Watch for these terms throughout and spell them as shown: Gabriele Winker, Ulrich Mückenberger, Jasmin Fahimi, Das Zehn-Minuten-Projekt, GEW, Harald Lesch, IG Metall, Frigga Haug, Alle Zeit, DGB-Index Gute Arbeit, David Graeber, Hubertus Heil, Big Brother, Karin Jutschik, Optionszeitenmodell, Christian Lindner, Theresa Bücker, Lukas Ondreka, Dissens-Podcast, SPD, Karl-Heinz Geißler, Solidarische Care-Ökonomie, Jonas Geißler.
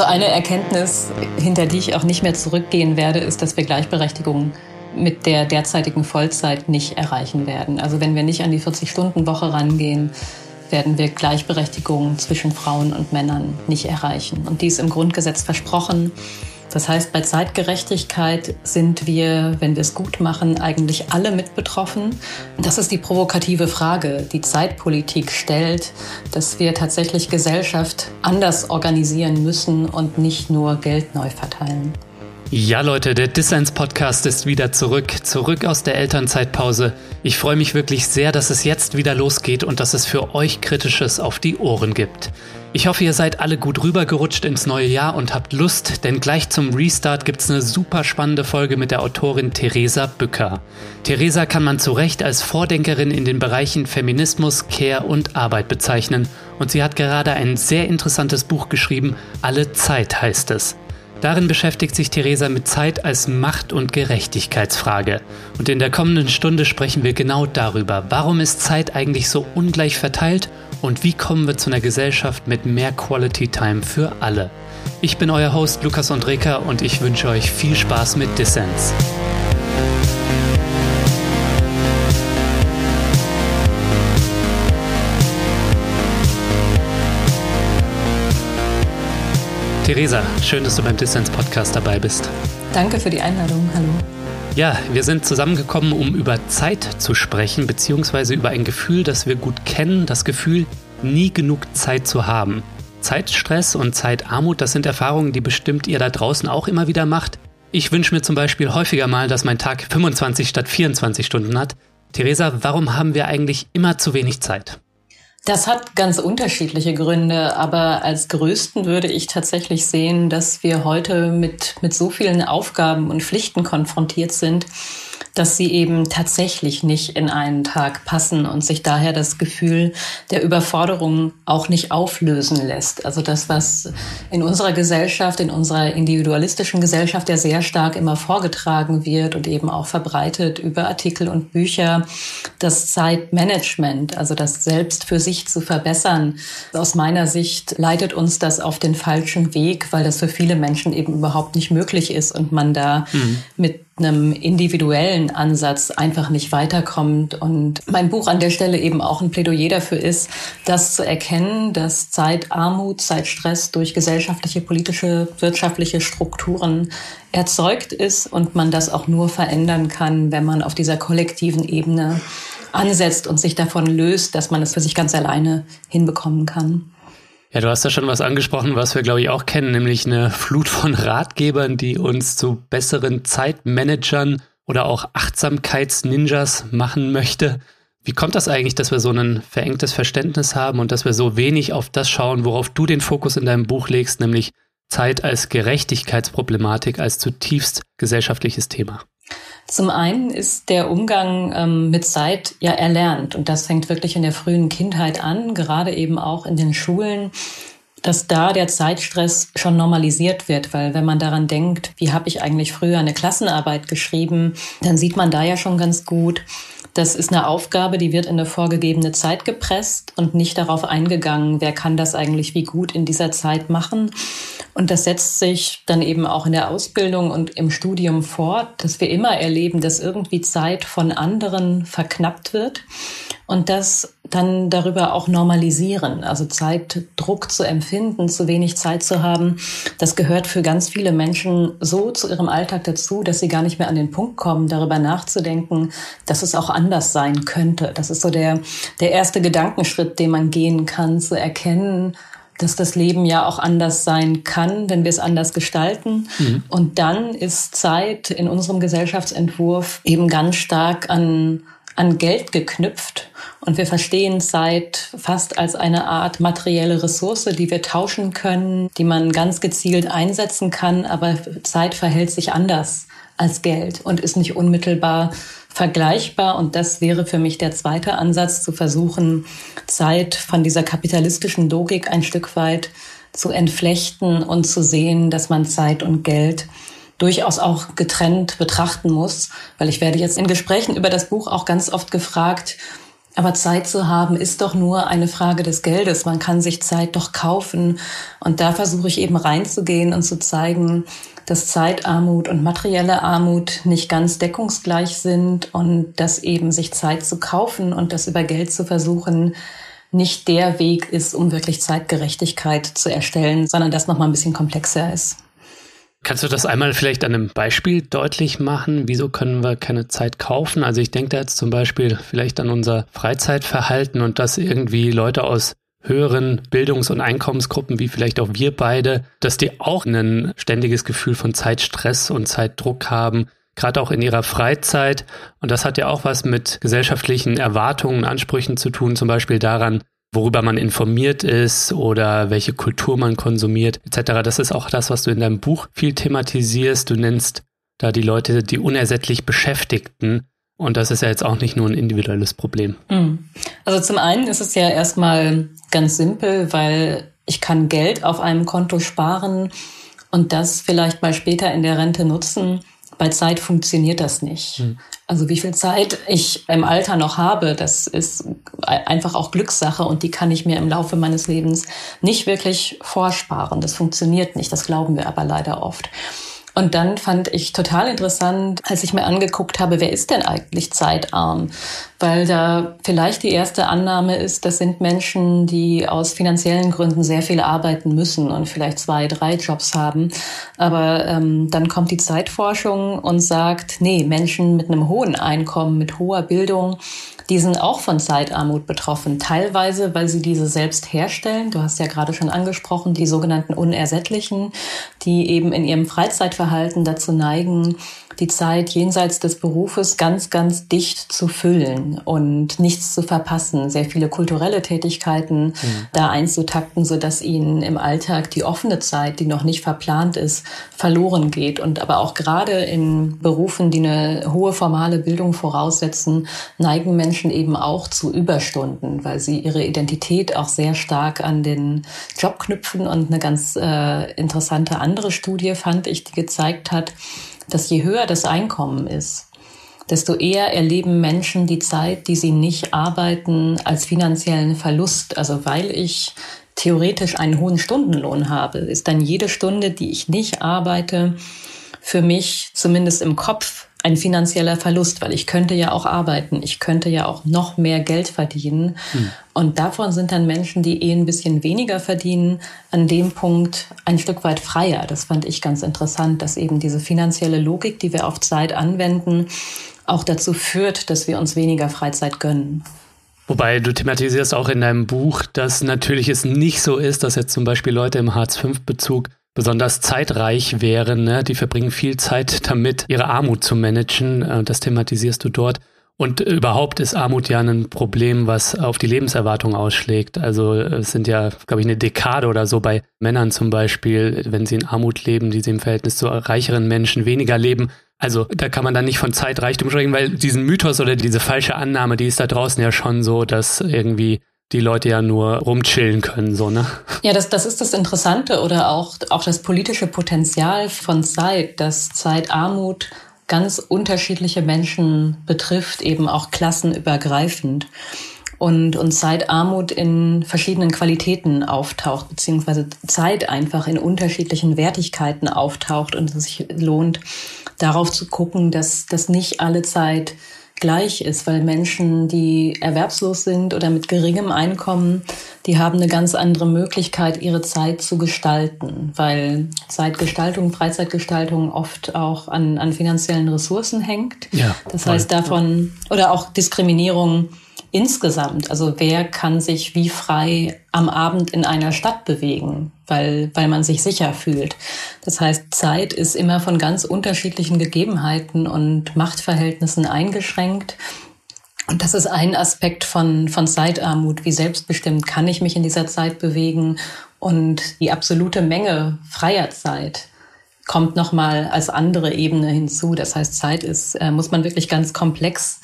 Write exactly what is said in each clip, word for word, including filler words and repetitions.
Also eine Erkenntnis, hinter die ich auch nicht mehr zurückgehen werde, ist, dass wir Gleichberechtigung mit der derzeitigen Vollzeit nicht erreichen werden. Also wenn wir nicht an die vierzig-Stunden-Woche rangehen, werden wir Gleichberechtigung zwischen Frauen und Männern nicht erreichen. Und die ist im Grundgesetz versprochen. Das heißt, bei Zeitgerechtigkeit sind wir, wenn wir es gut machen, eigentlich alle mit betroffen. Das ist die provokative Frage, die Zeitpolitik stellt, dass wir tatsächlich Gesellschaft anders organisieren müssen und nicht nur Geld neu verteilen. Ja, Leute, der Dissens-Podcast ist wieder zurück, zurück aus der Elternzeitpause. Ich freue mich wirklich sehr, dass es jetzt wieder losgeht und dass es für euch Kritisches auf die Ohren gibt. Ich hoffe, ihr seid alle gut rübergerutscht ins neue Jahr und habt Lust, denn gleich zum Restart gibt's eine super spannende Folge mit der Autorin Theresa Bücker. Theresa kann man zu Recht als Vordenkerin in den Bereichen Feminismus, Care und Arbeit bezeichnen. Und sie hat gerade ein sehr interessantes Buch geschrieben, Alle Zeit heißt es. Darin beschäftigt sich Theresa mit Zeit als Macht- und Gerechtigkeitsfrage. Und in der kommenden Stunde sprechen wir genau darüber, warum ist Zeit eigentlich so ungleich verteilt und wie kommen wir zu einer Gesellschaft mit mehr Quality Time für alle. Ich bin euer Host Lukas Ondreka und ich wünsche euch viel Spaß mit Dissens. Theresa, schön, dass du beim Dissens-Podcast dabei bist. Danke für die Einladung. Hallo. Ja, wir sind zusammengekommen, um über Zeit zu sprechen, beziehungsweise über ein Gefühl, das wir gut kennen, das Gefühl, nie genug Zeit zu haben. Zeitstress und Zeitarmut, das sind Erfahrungen, die bestimmt ihr da draußen auch immer wieder macht. Ich wünsche mir zum Beispiel häufiger mal, dass mein Tag fünfundzwanzig statt vierundzwanzig Stunden hat. Theresa, warum haben wir eigentlich immer zu wenig Zeit? Das hat ganz unterschiedliche Gründe, aber als größten würde ich tatsächlich sehen, dass wir heute mit, mit so vielen Aufgaben und Pflichten konfrontiert sind, dass sie eben tatsächlich nicht in einen Tag passen und sich daher das Gefühl der Überforderung auch nicht auflösen lässt. Also das, was in unserer Gesellschaft, in unserer individualistischen Gesellschaft ja sehr stark immer vorgetragen wird und eben auch verbreitet über Artikel und Bücher, das Zeitmanagement, also das Selbst für sich zu verbessern. Aus meiner Sicht leitet uns das auf den falschen Weg, weil das für viele Menschen eben überhaupt nicht möglich ist und man da mhm. mit einem individuellen Ansatz einfach nicht weiterkommt. Und mein Buch an der Stelle eben auch ein Plädoyer dafür ist, das zu erkennen, dass Zeitarmut, Zeitstress durch gesellschaftliche, politische, wirtschaftliche Strukturen erzeugt ist und man das auch nur verändern kann, wenn man auf dieser kollektiven Ebene ansetzt und sich davon löst, dass man es für sich ganz alleine hinbekommen kann. Ja, du hast da schon was angesprochen, was wir, glaube ich, auch kennen, nämlich eine Flut von Ratgebern, die uns zu besseren Zeitmanagern oder auch Achtsamkeits-Ninjas machen möchte. Wie kommt das eigentlich, dass wir so ein verengtes Verständnis haben und dass wir so wenig auf das schauen, worauf du den Fokus in deinem Buch legst, nämlich Zeit als Gerechtigkeitsproblematik, als zutiefst gesellschaftliches Thema? Zum einen ist der Umgang ähm, mit Zeit ja erlernt und das fängt wirklich in der frühen Kindheit an, gerade eben auch in den Schulen, dass da der Zeitstress schon normalisiert wird, weil wenn man daran denkt, wie habe ich eigentlich früher eine Klassenarbeit geschrieben, dann sieht man da ja schon ganz gut, das ist eine Aufgabe, die wird in eine vorgegebene Zeit gepresst und nicht darauf eingegangen, wer kann das eigentlich wie gut in dieser Zeit machen. Und das setzt sich dann eben auch in der Ausbildung und im Studium fort, dass wir immer erleben, dass irgendwie Zeit von anderen verknappt wird und das dann darüber auch normalisieren. Also Zeitdruck zu empfinden, zu wenig Zeit zu haben, das gehört für ganz viele Menschen so zu ihrem Alltag dazu, dass sie gar nicht mehr an den Punkt kommen, darüber nachzudenken, dass es auch anders sein könnte. Das ist so der, der erste Gedankenschritt, den man gehen kann, zu erkennen, dass das Leben ja auch anders sein kann, wenn wir es anders gestalten. Mhm. Und dann ist Zeit in unserem Gesellschaftsentwurf eben ganz stark an, an Geld geknüpft. Und wir verstehen Zeit fast als eine Art materielle Ressource, die wir tauschen können, die man ganz gezielt einsetzen kann. Aber Zeit verhält sich anders als Geld und ist nicht unmittelbar vergleichbar. Und das wäre für mich der zweite Ansatz, zu versuchen, Zeit von dieser kapitalistischen Logik ein Stück weit zu entflechten und zu sehen, dass man Zeit und Geld durchaus auch getrennt betrachten muss. Weil ich werde jetzt in Gesprächen über das Buch auch ganz oft gefragt, Aber Zeit zu haben, ist doch nur eine Frage des Geldes. Man kann sich Zeit doch kaufen. Und da versuche ich eben reinzugehen und zu zeigen, dass Zeitarmut und materielle Armut nicht ganz deckungsgleich sind und dass eben sich Zeit zu kaufen und das über Geld zu versuchen, nicht der Weg ist, um wirklich Zeitgerechtigkeit zu erstellen, sondern das nochmal ein bisschen komplexer ist. Kannst du das einmal vielleicht an einem Beispiel deutlich machen? Wieso können wir keine Zeit kaufen? Also ich denke da jetzt zum Beispiel vielleicht an unser Freizeitverhalten und dass irgendwie Leute aus höheren Bildungs- und Einkommensgruppen, wie vielleicht auch wir beide, dass die auch ein ständiges Gefühl von Zeitstress und Zeitdruck haben, gerade auch in ihrer Freizeit. Und das hat ja auch was mit gesellschaftlichen Erwartungen, Ansprüchen zu tun, zum Beispiel daran, worüber man informiert ist oder welche Kultur man konsumiert et cetera. Das ist auch das, was du in deinem Buch viel thematisierst. Du nennst da die Leute die unersättlich Beschäftigten. Und das ist ja jetzt auch nicht nur ein individuelles Problem. Also zum einen ist es ja erstmal ganz simpel, weil ich kann Geld auf einem Konto sparen und das vielleicht mal später in der Rente nutzen. Bei Zeit funktioniert das nicht. Hm. Also wie viel Zeit ich im Alter noch habe, das ist einfach auch Glückssache und die kann ich mir im Laufe meines Lebens nicht wirklich vorsparen. Das funktioniert nicht, das glauben wir aber leider oft. Und dann fand ich total interessant, als ich mir angeguckt habe, wer ist denn eigentlich zeitarm? Weil da vielleicht die erste Annahme ist, das sind Menschen, die aus finanziellen Gründen sehr viel arbeiten müssen und vielleicht zwei, drei Jobs haben. Aber ähm, dann kommt die Zeitforschung und sagt, nee, Menschen mit einem hohen Einkommen, mit hoher Bildung, die sind auch von Zeitarmut betroffen. Teilweise, weil sie diese selbst herstellen. Du hast ja gerade schon angesprochen, die sogenannten Unersättlichen, die eben in ihrem Freizeitverhalten dazu neigen, die Zeit jenseits des Berufes ganz, ganz dicht zu füllen und nichts zu verpassen. Sehr viele kulturelle Tätigkeiten mhm. da einzutakten, sodass ihnen im Alltag die offene Zeit, die noch nicht verplant ist, verloren geht. Und aber auch gerade in Berufen, die eine hohe formale Bildung voraussetzen, neigen Menschen eben auch zu Überstunden, weil sie ihre Identität auch sehr stark an den Job knüpfen. Und eine ganz äh, interessante andere Studie fand ich, die gezeigt hat, dass je höher das Einkommen ist, desto eher erleben Menschen die Zeit, die sie nicht arbeiten, als finanziellen Verlust. Also weil ich theoretisch einen hohen Stundenlohn habe, ist dann jede Stunde, die ich nicht arbeite, für mich zumindest im Kopf ein finanzieller Verlust, weil ich könnte ja auch arbeiten, ich könnte ja auch noch mehr Geld verdienen. Hm. Und davon sind dann Menschen, die eh ein bisschen weniger verdienen, an dem Punkt ein Stück weit freier. Das fand ich ganz interessant, dass eben diese finanzielle Logik, die wir auf Zeit anwenden, auch dazu führt, dass wir uns weniger Freizeit gönnen. Wobei du thematisierst auch in deinem Buch, dass natürlich es nicht so ist, dass jetzt zum Beispiel Leute im Hartz-fünf-Bezug besonders zeitreich wären, ne? Die verbringen viel Zeit damit, ihre Armut zu managen. Das thematisierst du dort. Und überhaupt ist Armut ja ein Problem, was auf die Lebenserwartung ausschlägt. Also es sind ja, glaube ich, eine Dekade oder so bei Männern zum Beispiel, wenn sie in Armut leben, die sie im Verhältnis zu reicheren Menschen weniger leben. Also da kann man dann nicht von Zeitreichtum sprechen, weil diesen Mythos oder diese falsche Annahme, die ist da draußen ja schon so, dass irgendwie die Leute ja nur rumchillen können, so, ne? Ja, das, das ist das Interessante oder auch, auch das politische Potenzial von Zeit, dass Zeitarmut ganz unterschiedliche Menschen betrifft, eben auch klassenübergreifend und, und Zeitarmut in verschiedenen Qualitäten auftaucht, beziehungsweise Zeit einfach in unterschiedlichen Wertigkeiten auftaucht und es sich lohnt, darauf zu gucken, dass, dass nicht alle Zeit gleich ist, weil Menschen, die erwerbslos sind oder mit geringem Einkommen, die haben eine ganz andere Möglichkeit, ihre Zeit zu gestalten, weil Zeitgestaltung, Freizeitgestaltung oft auch an, an finanziellen Ressourcen hängt. Ja, das voll. heißt davon, oder auch Diskriminierung insgesamt. Also wer kann sich wie frei am Abend in einer Stadt bewegen, weil, weil man sich sicher fühlt. Das heißt, Zeit ist immer von ganz unterschiedlichen Gegebenheiten und Machtverhältnissen eingeschränkt. Und das ist ein Aspekt von, von Zeitarmut. Wie selbstbestimmt kann ich mich in dieser Zeit bewegen? Und die absolute Menge freier Zeit kommt nochmal als andere Ebene hinzu. Das heißt, Zeit ist, äh, muss man wirklich ganz komplex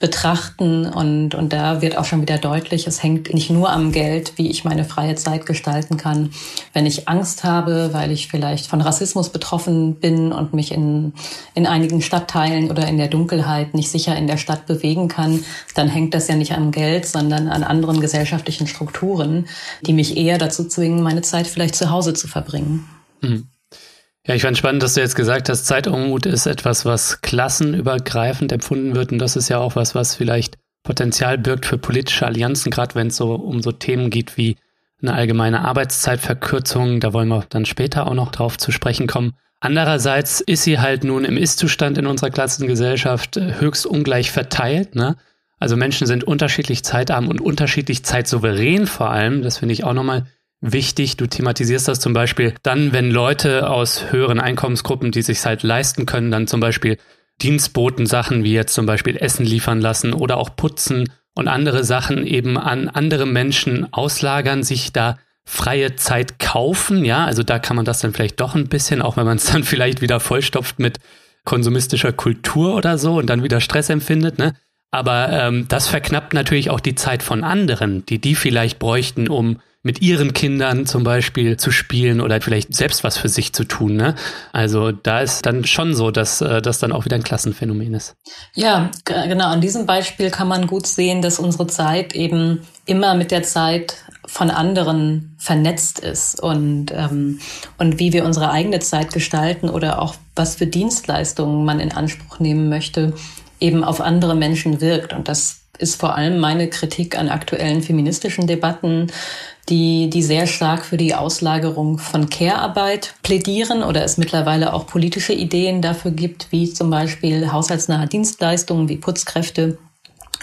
betrachten. Und, und da wird auch schon wieder deutlich, es hängt nicht nur am Geld, wie ich meine freie Zeit gestalten kann. Wenn ich Angst habe, weil ich vielleicht von Rassismus betroffen bin und mich in, in einigen Stadtteilen oder in der Dunkelheit nicht sicher in der Stadt bewegen kann, dann hängt das ja nicht am Geld, sondern an anderen gesellschaftlichen Strukturen, die mich eher dazu zwingen, meine Zeit vielleicht zu Hause zu verbringen. Mhm. Ja, ich fand spannend, dass du jetzt gesagt hast, Zeitarmut ist etwas, was klassenübergreifend empfunden wird, und das ist ja auch was, was vielleicht Potenzial birgt für politische Allianzen, gerade wenn es so um so Themen geht wie eine allgemeine Arbeitszeitverkürzung, da wollen wir dann später auch noch drauf zu sprechen kommen. Andererseits ist sie halt nun im Ist-Zustand in unserer Klassengesellschaft höchst ungleich verteilt, ne? Also Menschen sind unterschiedlich zeitarm und unterschiedlich zeitsouverän vor allem, das finde ich auch nochmal wichtig. Du thematisierst das zum Beispiel dann, wenn Leute aus höheren Einkommensgruppen, die sich halt leisten können, dann zum Beispiel Dienstboten-Sachen wie jetzt zum Beispiel Essen liefern lassen oder auch putzen und andere Sachen eben an andere Menschen auslagern, sich da freie Zeit kaufen. Ja, also da kann man das dann vielleicht doch ein bisschen, auch wenn man es dann vielleicht wieder vollstopft mit konsumistischer Kultur oder so und dann wieder Stress empfindet, ne? Aber ähm, das verknappt natürlich auch die Zeit von anderen, die die vielleicht bräuchten, um mit ihren Kindern zum Beispiel zu spielen oder vielleicht selbst was für sich zu tun, ne? Also da ist dann schon so, dass das dann auch wieder ein Klassenphänomen ist. Ja, g- genau. An diesem Beispiel kann man gut sehen, dass unsere Zeit eben immer mit der Zeit von anderen vernetzt ist und, ähm, und wie wir unsere eigene Zeit gestalten oder auch was für Dienstleistungen man in Anspruch nehmen möchte, eben auf andere Menschen wirkt. Und das ist vor allem meine Kritik an aktuellen feministischen Debatten, die, die sehr stark für die Auslagerung von Care-Arbeit plädieren oder es mittlerweile auch politische Ideen dafür gibt, wie zum Beispiel haushaltsnahe Dienstleistungen wie Putzkräfte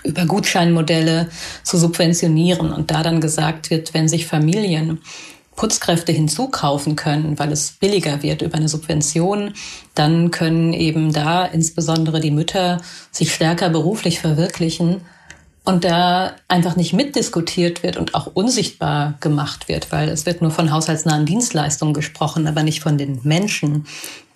über Gutscheinmodelle zu subventionieren und da dann gesagt wird, wenn sich Familien Putzkräfte hinzukaufen können, weil es billiger wird über eine Subvention, dann können eben da insbesondere die Mütter sich stärker beruflich verwirklichen. Und da einfach nicht mitdiskutiert wird und auch unsichtbar gemacht wird, weil es wird nur von haushaltsnahen Dienstleistungen gesprochen, aber nicht von den Menschen,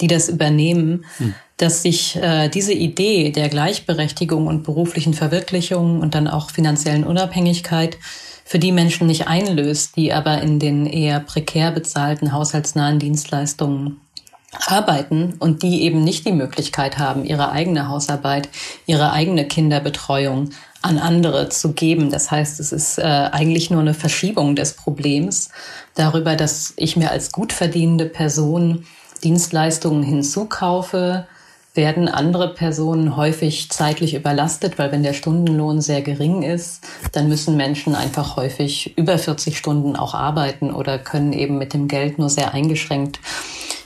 die das übernehmen, hm. dass sich äh, diese Idee der Gleichberechtigung und beruflichen Verwirklichung und dann auch finanziellen Unabhängigkeit für die Menschen nicht einlöst, die aber in den eher prekär bezahlten haushaltsnahen Dienstleistungen arbeiten und die eben nicht die Möglichkeit haben, ihre eigene Hausarbeit, ihre eigene Kinderbetreuung an andere zu geben. Das heißt, es ist äh, eigentlich nur eine Verschiebung des Problems darüber, dass ich mir als gut verdienende Person Dienstleistungen hinzukaufe, werden andere Personen häufig zeitlich überlastet, weil wenn der Stundenlohn sehr gering ist, dann müssen Menschen einfach häufig über vierzig Stunden auch arbeiten oder können eben mit dem Geld nur sehr eingeschränkt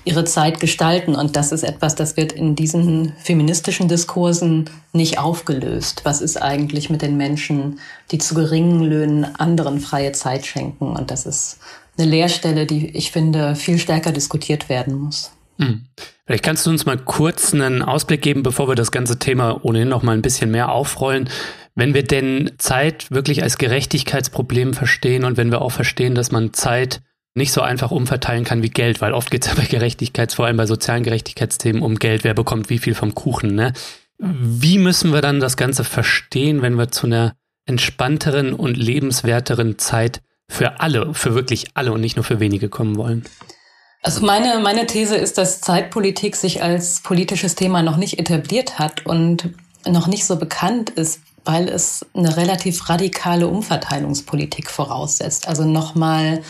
ihre Zeit gestalten. Und das ist etwas, das wird in diesen feministischen Diskursen nicht aufgelöst. Was ist eigentlich mit den Menschen, die zu geringen Löhnen anderen freie Zeit schenken? Und das ist eine Leerstelle, die, ich finde, viel stärker diskutiert werden muss. Hm. Vielleicht kannst du uns mal kurz einen Ausblick geben, bevor wir das ganze Thema ohnehin noch mal ein bisschen mehr aufrollen. Wenn wir denn Zeit wirklich als Gerechtigkeitsproblem verstehen und wenn wir auch verstehen, dass man Zeit nicht so einfach umverteilen kann wie Geld, weil oft geht es ja bei Gerechtigkeits-, vor allem bei sozialen Gerechtigkeitsthemen um Geld, wer bekommt wie viel vom Kuchen, ne? Wie müssen wir dann das Ganze verstehen, wenn wir zu einer entspannteren und lebenswerteren Zeit für alle, für wirklich alle und nicht nur für wenige kommen wollen? Also meine, meine These ist, dass Zeitpolitik sich als politisches Thema noch nicht etabliert hat und noch nicht so bekannt ist, weil es eine relativ radikale Umverteilungspolitik voraussetzt. Also nochmal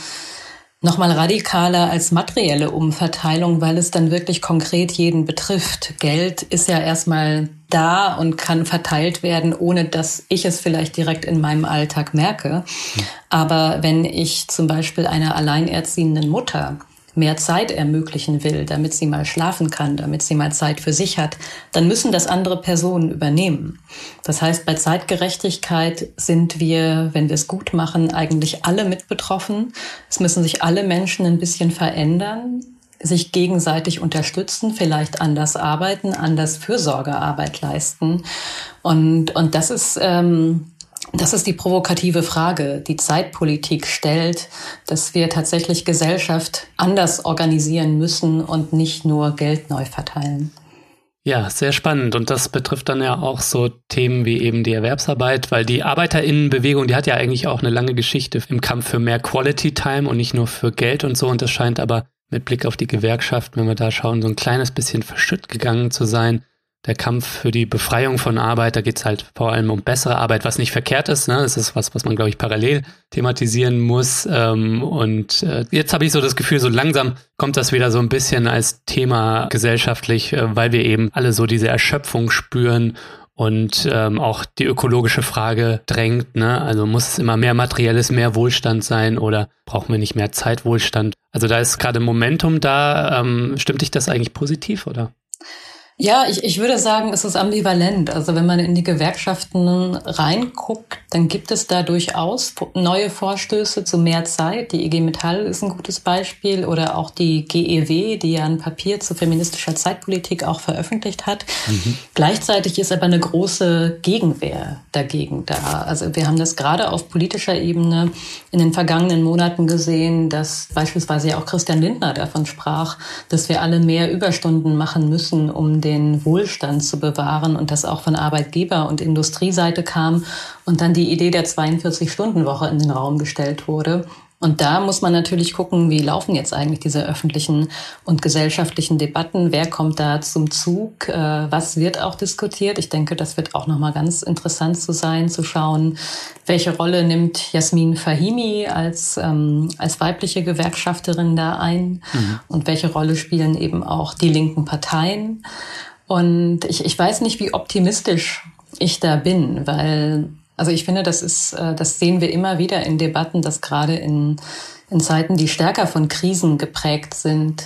Nochmal radikaler als materielle Umverteilung, weil es dann wirklich konkret jeden betrifft. Geld ist ja erstmal da und kann verteilt werden, ohne dass ich es vielleicht direkt in meinem Alltag merke. Aber wenn ich zum Beispiel einer alleinerziehenden Mutter mehr Zeit ermöglichen will, damit sie mal schlafen kann, damit sie mal Zeit für sich hat, dann müssen das andere Personen übernehmen. Das heißt, bei Zeitgerechtigkeit sind wir, wenn wir es gut machen, eigentlich alle mit betroffen. Es müssen sich alle Menschen ein bisschen verändern, sich gegenseitig unterstützen, vielleicht anders arbeiten, anders Fürsorgearbeit leisten. Und, und das ist... Ähm, Das ist die provokative Frage, die Zeitpolitik stellt, dass wir tatsächlich Gesellschaft anders organisieren müssen und nicht nur Geld neu verteilen. Ja, sehr spannend. Und das betrifft dann ja auch so Themen wie eben die Erwerbsarbeit, weil die ArbeiterInnenbewegung, die hat ja eigentlich auch eine lange Geschichte im Kampf für mehr Quality Time und nicht nur für Geld und so. Und das scheint aber mit Blick auf die Gewerkschaften, wenn wir da schauen, so ein kleines bisschen verschütt gegangen zu sein. Der Kampf für die Befreiung von Arbeit, da geht's halt vor allem um bessere Arbeit, was nicht verkehrt ist. Ne? Das ist was, was man, glaube ich, parallel thematisieren muss. Und jetzt habe ich so das Gefühl, so langsam kommt das wieder so ein bisschen als Thema gesellschaftlich, weil wir eben alle so diese Erschöpfung spüren und auch die ökologische Frage drängt. Ne? Also muss es immer mehr materielles, mehr Wohlstand sein oder brauchen wir nicht mehr Zeitwohlstand? Also da ist gerade Momentum da. Stimmt dich das eigentlich positiv, oder? Ja, ich, ich würde sagen, es ist ambivalent. Also wenn man in die Gewerkschaften reinguckt, dann gibt es da durchaus neue Vorstöße zu mehr Zeit. Die I G Metall ist ein gutes Beispiel oder auch die G E W, die ja ein Papier zu feministischer Zeitpolitik auch veröffentlicht hat. Mhm. Gleichzeitig ist aber eine große Gegenwehr dagegen da. Also wir haben das gerade auf politischer Ebene in den vergangenen Monaten gesehen, dass beispielsweise ja auch Christian Lindner davon sprach, dass wir alle mehr Überstunden machen müssen, um den Wohlstand zu bewahren und das auch von Arbeitgeber- und Industrieseite kam und dann die Idee der zweiundvierzig-Stunden-Woche in den Raum gestellt wurde. Und da muss man natürlich gucken, wie laufen jetzt eigentlich diese öffentlichen und gesellschaftlichen Debatten? Wer kommt da zum Zug? Was wird auch diskutiert? Ich denke, das wird auch nochmal ganz interessant zu sein, zu schauen, welche Rolle nimmt Jasmin Fahimi als, ähm, als weibliche Gewerkschafterin da ein? Mhm. Und welche Rolle spielen eben auch die linken Parteien? Und ich, ich weiß nicht, wie optimistisch ich da bin, weil... Also ich finde, das ist, das sehen wir immer wieder in Debatten, dass gerade in, in Zeiten, die stärker von Krisen geprägt sind,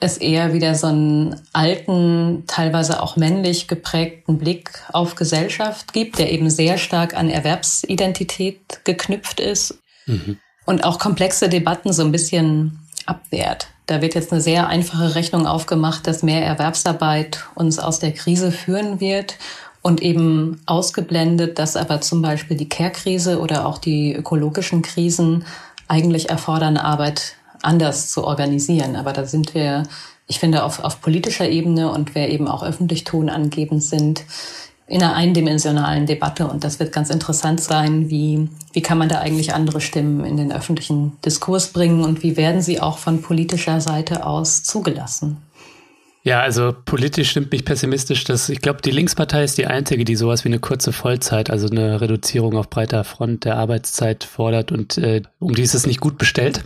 es eher wieder so einen alten, teilweise auch männlich geprägten Blick auf Gesellschaft gibt, der eben sehr stark an Erwerbsidentität geknüpft ist mhm. und auch komplexe Debatten so ein bisschen abwehrt. Da wird jetzt eine sehr einfache Rechnung aufgemacht, dass mehr Erwerbsarbeit uns aus der Krise führen wird. Und eben ausgeblendet, dass aber zum Beispiel die Care-Krise oder auch die ökologischen Krisen eigentlich erfordern, Arbeit anders zu organisieren. Aber da sind wir, ich finde, auf, auf politischer Ebene und wer eben auch öffentlich tonangebend sind, in einer eindimensionalen Debatte. Und das wird ganz interessant sein, wie, wie kann man da eigentlich andere Stimmen in den öffentlichen Diskurs bringen und wie werden sie auch von politischer Seite aus zugelassen? Ja, also politisch stimmt mich pessimistisch, dass ich glaube, die Linkspartei ist die einzige, die sowas wie eine kurze Vollzeit, also eine Reduzierung auf breiter Front der Arbeitszeit fordert und äh, um die ist es nicht gut bestellt.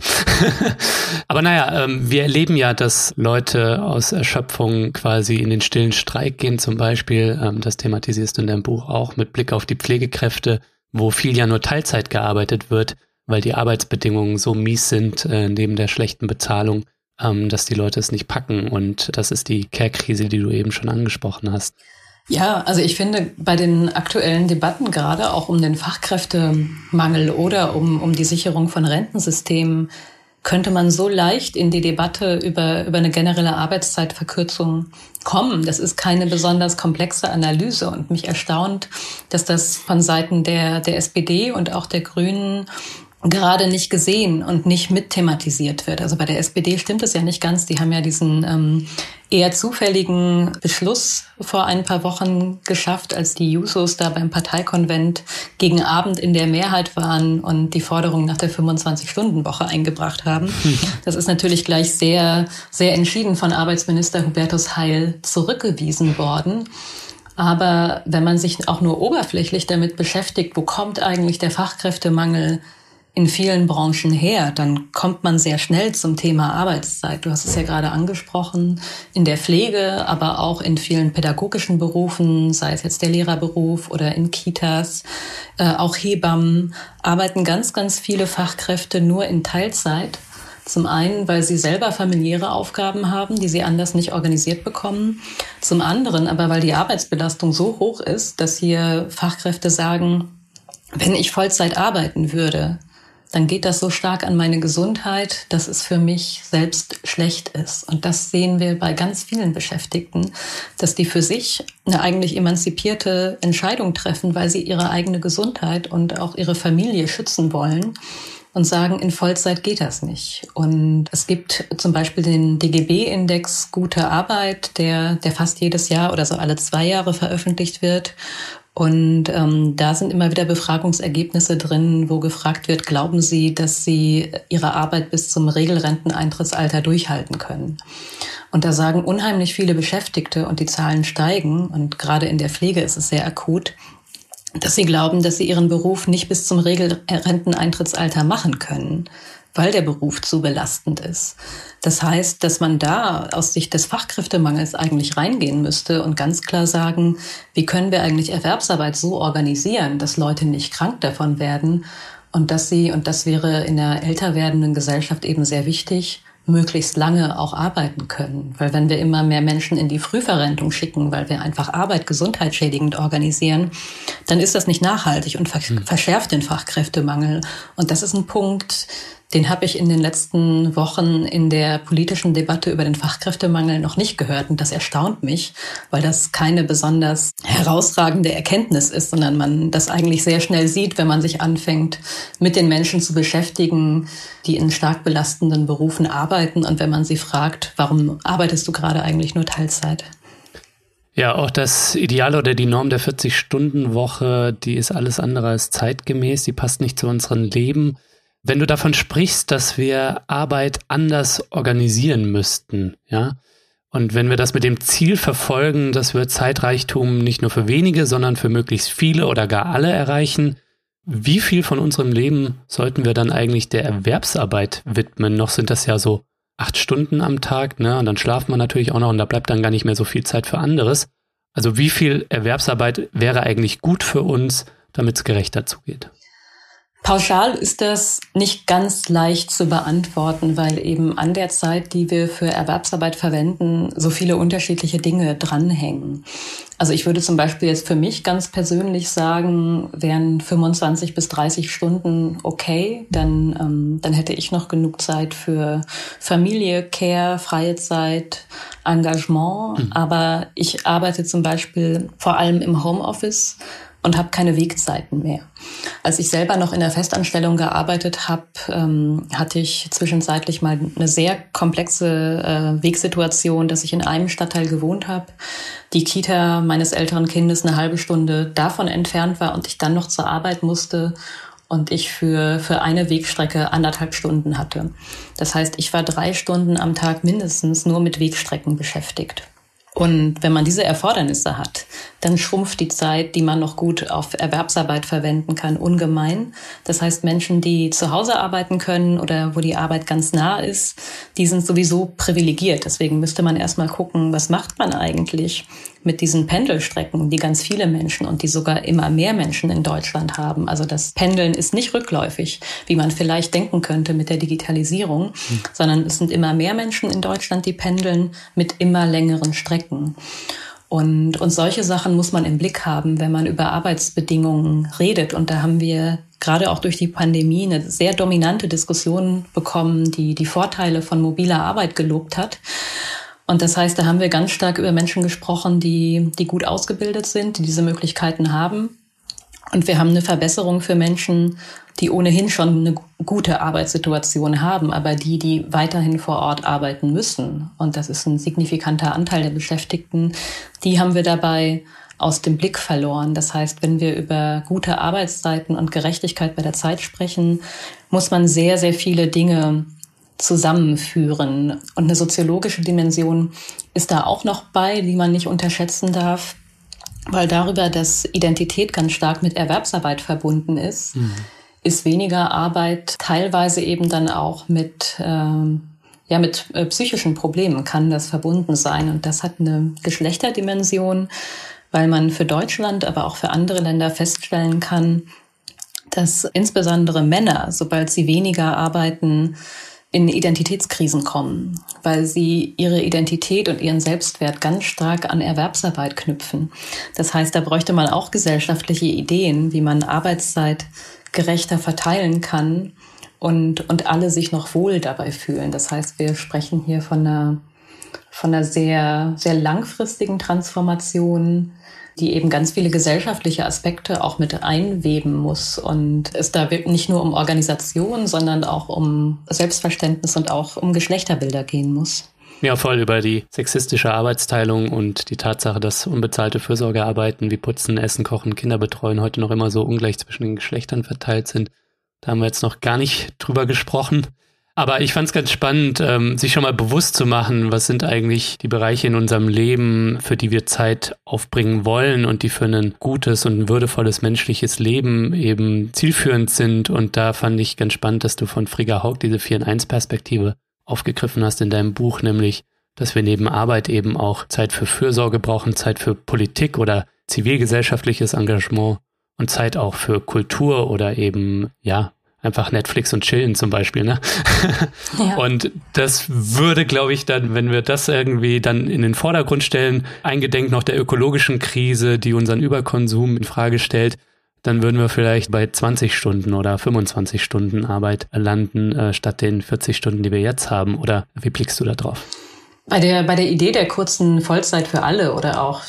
Aber naja, ähm, wir erleben ja, dass Leute aus Erschöpfung quasi in den stillen Streik gehen zum Beispiel. Ähm, das thematisierst du in deinem Buch auch mit Blick auf die Pflegekräfte, wo viel ja nur Teilzeit gearbeitet wird, weil die Arbeitsbedingungen so mies sind, äh, neben der schlechten Bezahlung. Dass die Leute es nicht packen. Und das ist die Care-Krise, die du eben schon angesprochen hast. Ja, also ich finde, bei den aktuellen Debatten gerade auch um den Fachkräftemangel oder um, um die Sicherung von Rentensystemen könnte man so leicht in die Debatte über, über eine generelle Arbeitszeitverkürzung kommen. Das ist keine besonders komplexe Analyse und mich erstaunt, dass das von Seiten der, der S P D und auch der Grünen gerade nicht gesehen und nicht mit thematisiert wird. Also bei der S P D stimmt es ja nicht ganz. Die haben ja diesen ähm, eher zufälligen Beschluss vor ein paar Wochen geschafft, als die Jusos da beim Parteikonvent gegen Abend in der Mehrheit waren und die Forderung nach der fünfundzwanzig-Stunden-Woche eingebracht haben. Das ist natürlich gleich sehr, sehr entschieden von Arbeitsminister Hubertus Heil zurückgewiesen worden. Aber wenn man sich auch nur oberflächlich damit beschäftigt, wo kommt eigentlich der Fachkräftemangel in vielen Branchen her, dann kommt man sehr schnell zum Thema Arbeitszeit. Du hast es ja gerade angesprochen, in der Pflege, aber auch in vielen pädagogischen Berufen, sei es jetzt der Lehrerberuf oder in Kitas, äh, auch Hebammen, arbeiten ganz, ganz viele Fachkräfte nur in Teilzeit. Zum einen, weil sie selber familiäre Aufgaben haben, die sie anders nicht organisiert bekommen. Zum anderen aber, weil die Arbeitsbelastung so hoch ist, dass hier Fachkräfte sagen, wenn ich Vollzeit arbeiten würde, dann geht das so stark an meine Gesundheit, dass es für mich selbst schlecht ist. Und das sehen wir bei ganz vielen Beschäftigten, dass die für sich eine eigentlich emanzipierte Entscheidung treffen, weil sie ihre eigene Gesundheit und auch ihre Familie schützen wollen. und sagen, in Vollzeit geht das nicht. Und es gibt zum Beispiel den D G B-Index Gute Arbeit, der, der fast jedes Jahr oder so alle zwei Jahre veröffentlicht wird. Und ähm, da sind immer wieder Befragungsergebnisse drin, wo gefragt wird, glauben Sie, dass Sie Ihre Arbeit bis zum Regelrenteneintrittsalter durchhalten können? Und da sagen unheimlich viele Beschäftigte, und die Zahlen steigen, und gerade in der Pflege ist es sehr akut, dass sie glauben, dass sie ihren Beruf nicht bis zum Regelrenteneintrittsalter machen können, weil der Beruf zu belastend ist. Das heißt, dass man da aus Sicht des Fachkräftemangels eigentlich reingehen müsste und ganz klar sagen, wie können wir eigentlich Erwerbsarbeit so organisieren, dass Leute nicht krank davon werden und dass sie, und das wäre in der älter werdenden Gesellschaft eben sehr wichtig, möglichst lange auch arbeiten können. Weil wenn wir immer mehr Menschen in die Frühverrentung schicken, weil wir einfach Arbeit gesundheitsschädigend organisieren, dann ist das nicht nachhaltig und verschärft den Fachkräftemangel. Und das ist ein Punkt, den habe ich in den letzten Wochen in der politischen Debatte über den Fachkräftemangel noch nicht gehört. Und das erstaunt mich, weil das keine besonders herausragende Erkenntnis ist, sondern man das eigentlich sehr schnell sieht, wenn man sich anfängt, mit den Menschen zu beschäftigen, die in stark belastenden Berufen arbeiten. Und wenn man sie fragt, warum arbeitest du gerade eigentlich nur Teilzeit? Ja, auch das Ideal oder die Norm der vierzig-Stunden-Woche, die ist alles andere als zeitgemäß. Die passt nicht zu unserem Leben. Wenn du davon sprichst, dass wir Arbeit anders organisieren müssten, ja, und wenn wir das mit dem Ziel verfolgen, dass wir Zeitreichtum nicht nur für wenige, sondern für möglichst viele oder gar alle erreichen, wie viel von unserem Leben sollten wir dann eigentlich der Erwerbsarbeit widmen? Noch sind das ja so acht Stunden am Tag, ne, und dann schlaft man natürlich auch noch und da bleibt dann gar nicht mehr so viel Zeit für anderes. Also wie viel Erwerbsarbeit wäre eigentlich gut für uns, damit es gerechter zugeht? Pauschal ist das nicht ganz leicht zu beantworten, weil eben an der Zeit, die wir für Erwerbsarbeit verwenden, so viele unterschiedliche Dinge dranhängen. Also ich würde zum Beispiel jetzt für mich ganz persönlich sagen, wären fünfundzwanzig bis dreißig Stunden okay, dann, ähm, dann hätte ich noch genug Zeit für Familie, Care, freie Zeit, Engagement. Mhm. Aber ich arbeite zum Beispiel vor allem im Homeoffice und habe keine Wegzeiten mehr. Als ich selber noch in der Festanstellung gearbeitet habe, ähm, hatte ich zwischenzeitlich mal eine sehr komplexe äh, Wegsituation, dass ich in einem Stadtteil gewohnt habe, die Kita meines älteren Kindes eine halbe Stunde davon entfernt war und ich dann noch zur Arbeit musste und ich für für eine Wegstrecke anderthalb Stunden hatte. Das heißt, ich war drei Stunden am Tag mindestens nur mit Wegstrecken beschäftigt. Und wenn man diese Erfordernisse hat, dann schrumpft die Zeit, die man noch gut auf Erwerbsarbeit verwenden kann, ungemein. Das heißt, Menschen, die zu Hause arbeiten können oder wo die Arbeit ganz nah ist, die sind sowieso privilegiert. Deswegen müsste man erstmal gucken, was macht man eigentlich mit diesen Pendelstrecken, die ganz viele Menschen und die sogar immer mehr Menschen in Deutschland haben. Also das Pendeln ist nicht rückläufig, wie man vielleicht denken könnte mit der Digitalisierung, mhm. sondern es sind immer mehr Menschen in Deutschland, die pendeln mit immer längeren Strecken. Und, und solche Sachen muss man im Blick haben, wenn man über Arbeitsbedingungen redet. Und da haben wir gerade auch durch die Pandemie eine sehr dominante Diskussion bekommen, die die Vorteile von mobiler Arbeit gelobt hat. Und das heißt, da haben wir ganz stark über Menschen gesprochen, die, die gut ausgebildet sind, die diese Möglichkeiten haben. Und wir haben eine Verbesserung für Menschen, die ohnehin schon eine gute Arbeitssituation haben, aber die, die weiterhin vor Ort arbeiten müssen. Und das ist ein signifikanter Anteil der Beschäftigten. Die haben wir dabei aus dem Blick verloren. Das heißt, wenn wir über gute Arbeitszeiten und Gerechtigkeit bei der Zeit sprechen, muss man sehr, sehr viele Dinge zusammenführen. Und eine soziologische Dimension ist da auch noch bei, die man nicht unterschätzen darf, weil darüber, dass Identität ganz stark mit Erwerbsarbeit verbunden ist, mhm. ist weniger Arbeit teilweise eben dann auch mit, ähm, ja, mit äh, psychischen Problemen kann das verbunden sein. Und das hat eine Geschlechterdimension, weil man für Deutschland, aber auch für andere Länder feststellen kann, dass insbesondere Männer, sobald sie weniger arbeiten, in Identitätskrisen kommen, weil sie ihre Identität und ihren Selbstwert ganz stark an Erwerbsarbeit knüpfen. Das heißt, da bräuchte man auch gesellschaftliche Ideen, wie man Arbeitszeit gerechter verteilen kann und, und alle sich noch wohl dabei fühlen. Das heißt, wir sprechen hier von einer von einer sehr, sehr langfristigen Transformation, die eben ganz viele gesellschaftliche Aspekte auch mit einweben muss. Und es da nicht nur um Organisation, sondern auch um Selbstverständnis und auch um Geschlechterbilder gehen muss. Ja, voll über die sexistische Arbeitsteilung und die Tatsache, dass unbezahlte Fürsorgearbeiten wie Putzen, Essen, Kochen, Kinderbetreuen heute noch immer so ungleich zwischen den Geschlechtern verteilt sind. Da haben wir jetzt noch gar nicht drüber gesprochen. Aber ich fand es ganz spannend, ähm, sich schon mal bewusst zu machen, was sind eigentlich die Bereiche in unserem Leben, für die wir Zeit aufbringen wollen und die für ein gutes und würdevolles menschliches Leben eben zielführend sind. Und da fand ich ganz spannend, dass du von Frigga Haug diese vier in eins Perspektive aufgegriffen hast in deinem Buch, nämlich, dass wir neben Arbeit eben auch Zeit für Fürsorge brauchen, Zeit für Politik oder zivilgesellschaftliches Engagement und Zeit auch für Kultur oder eben, ja, einfach Netflix und chillen zum Beispiel, ne? Ja. Und das würde, glaube ich, dann, wenn wir das irgendwie dann in den Vordergrund stellen, eingedenk noch der ökologischen Krise, die unseren Überkonsum in Frage stellt, dann würden wir vielleicht bei zwanzig Stunden oder fünfundzwanzig Stunden Arbeit landen, äh, statt den vierzig Stunden, die wir jetzt haben. Oder wie blickst du da drauf? Bei der, bei der Idee der kurzen Vollzeit für alle oder auch,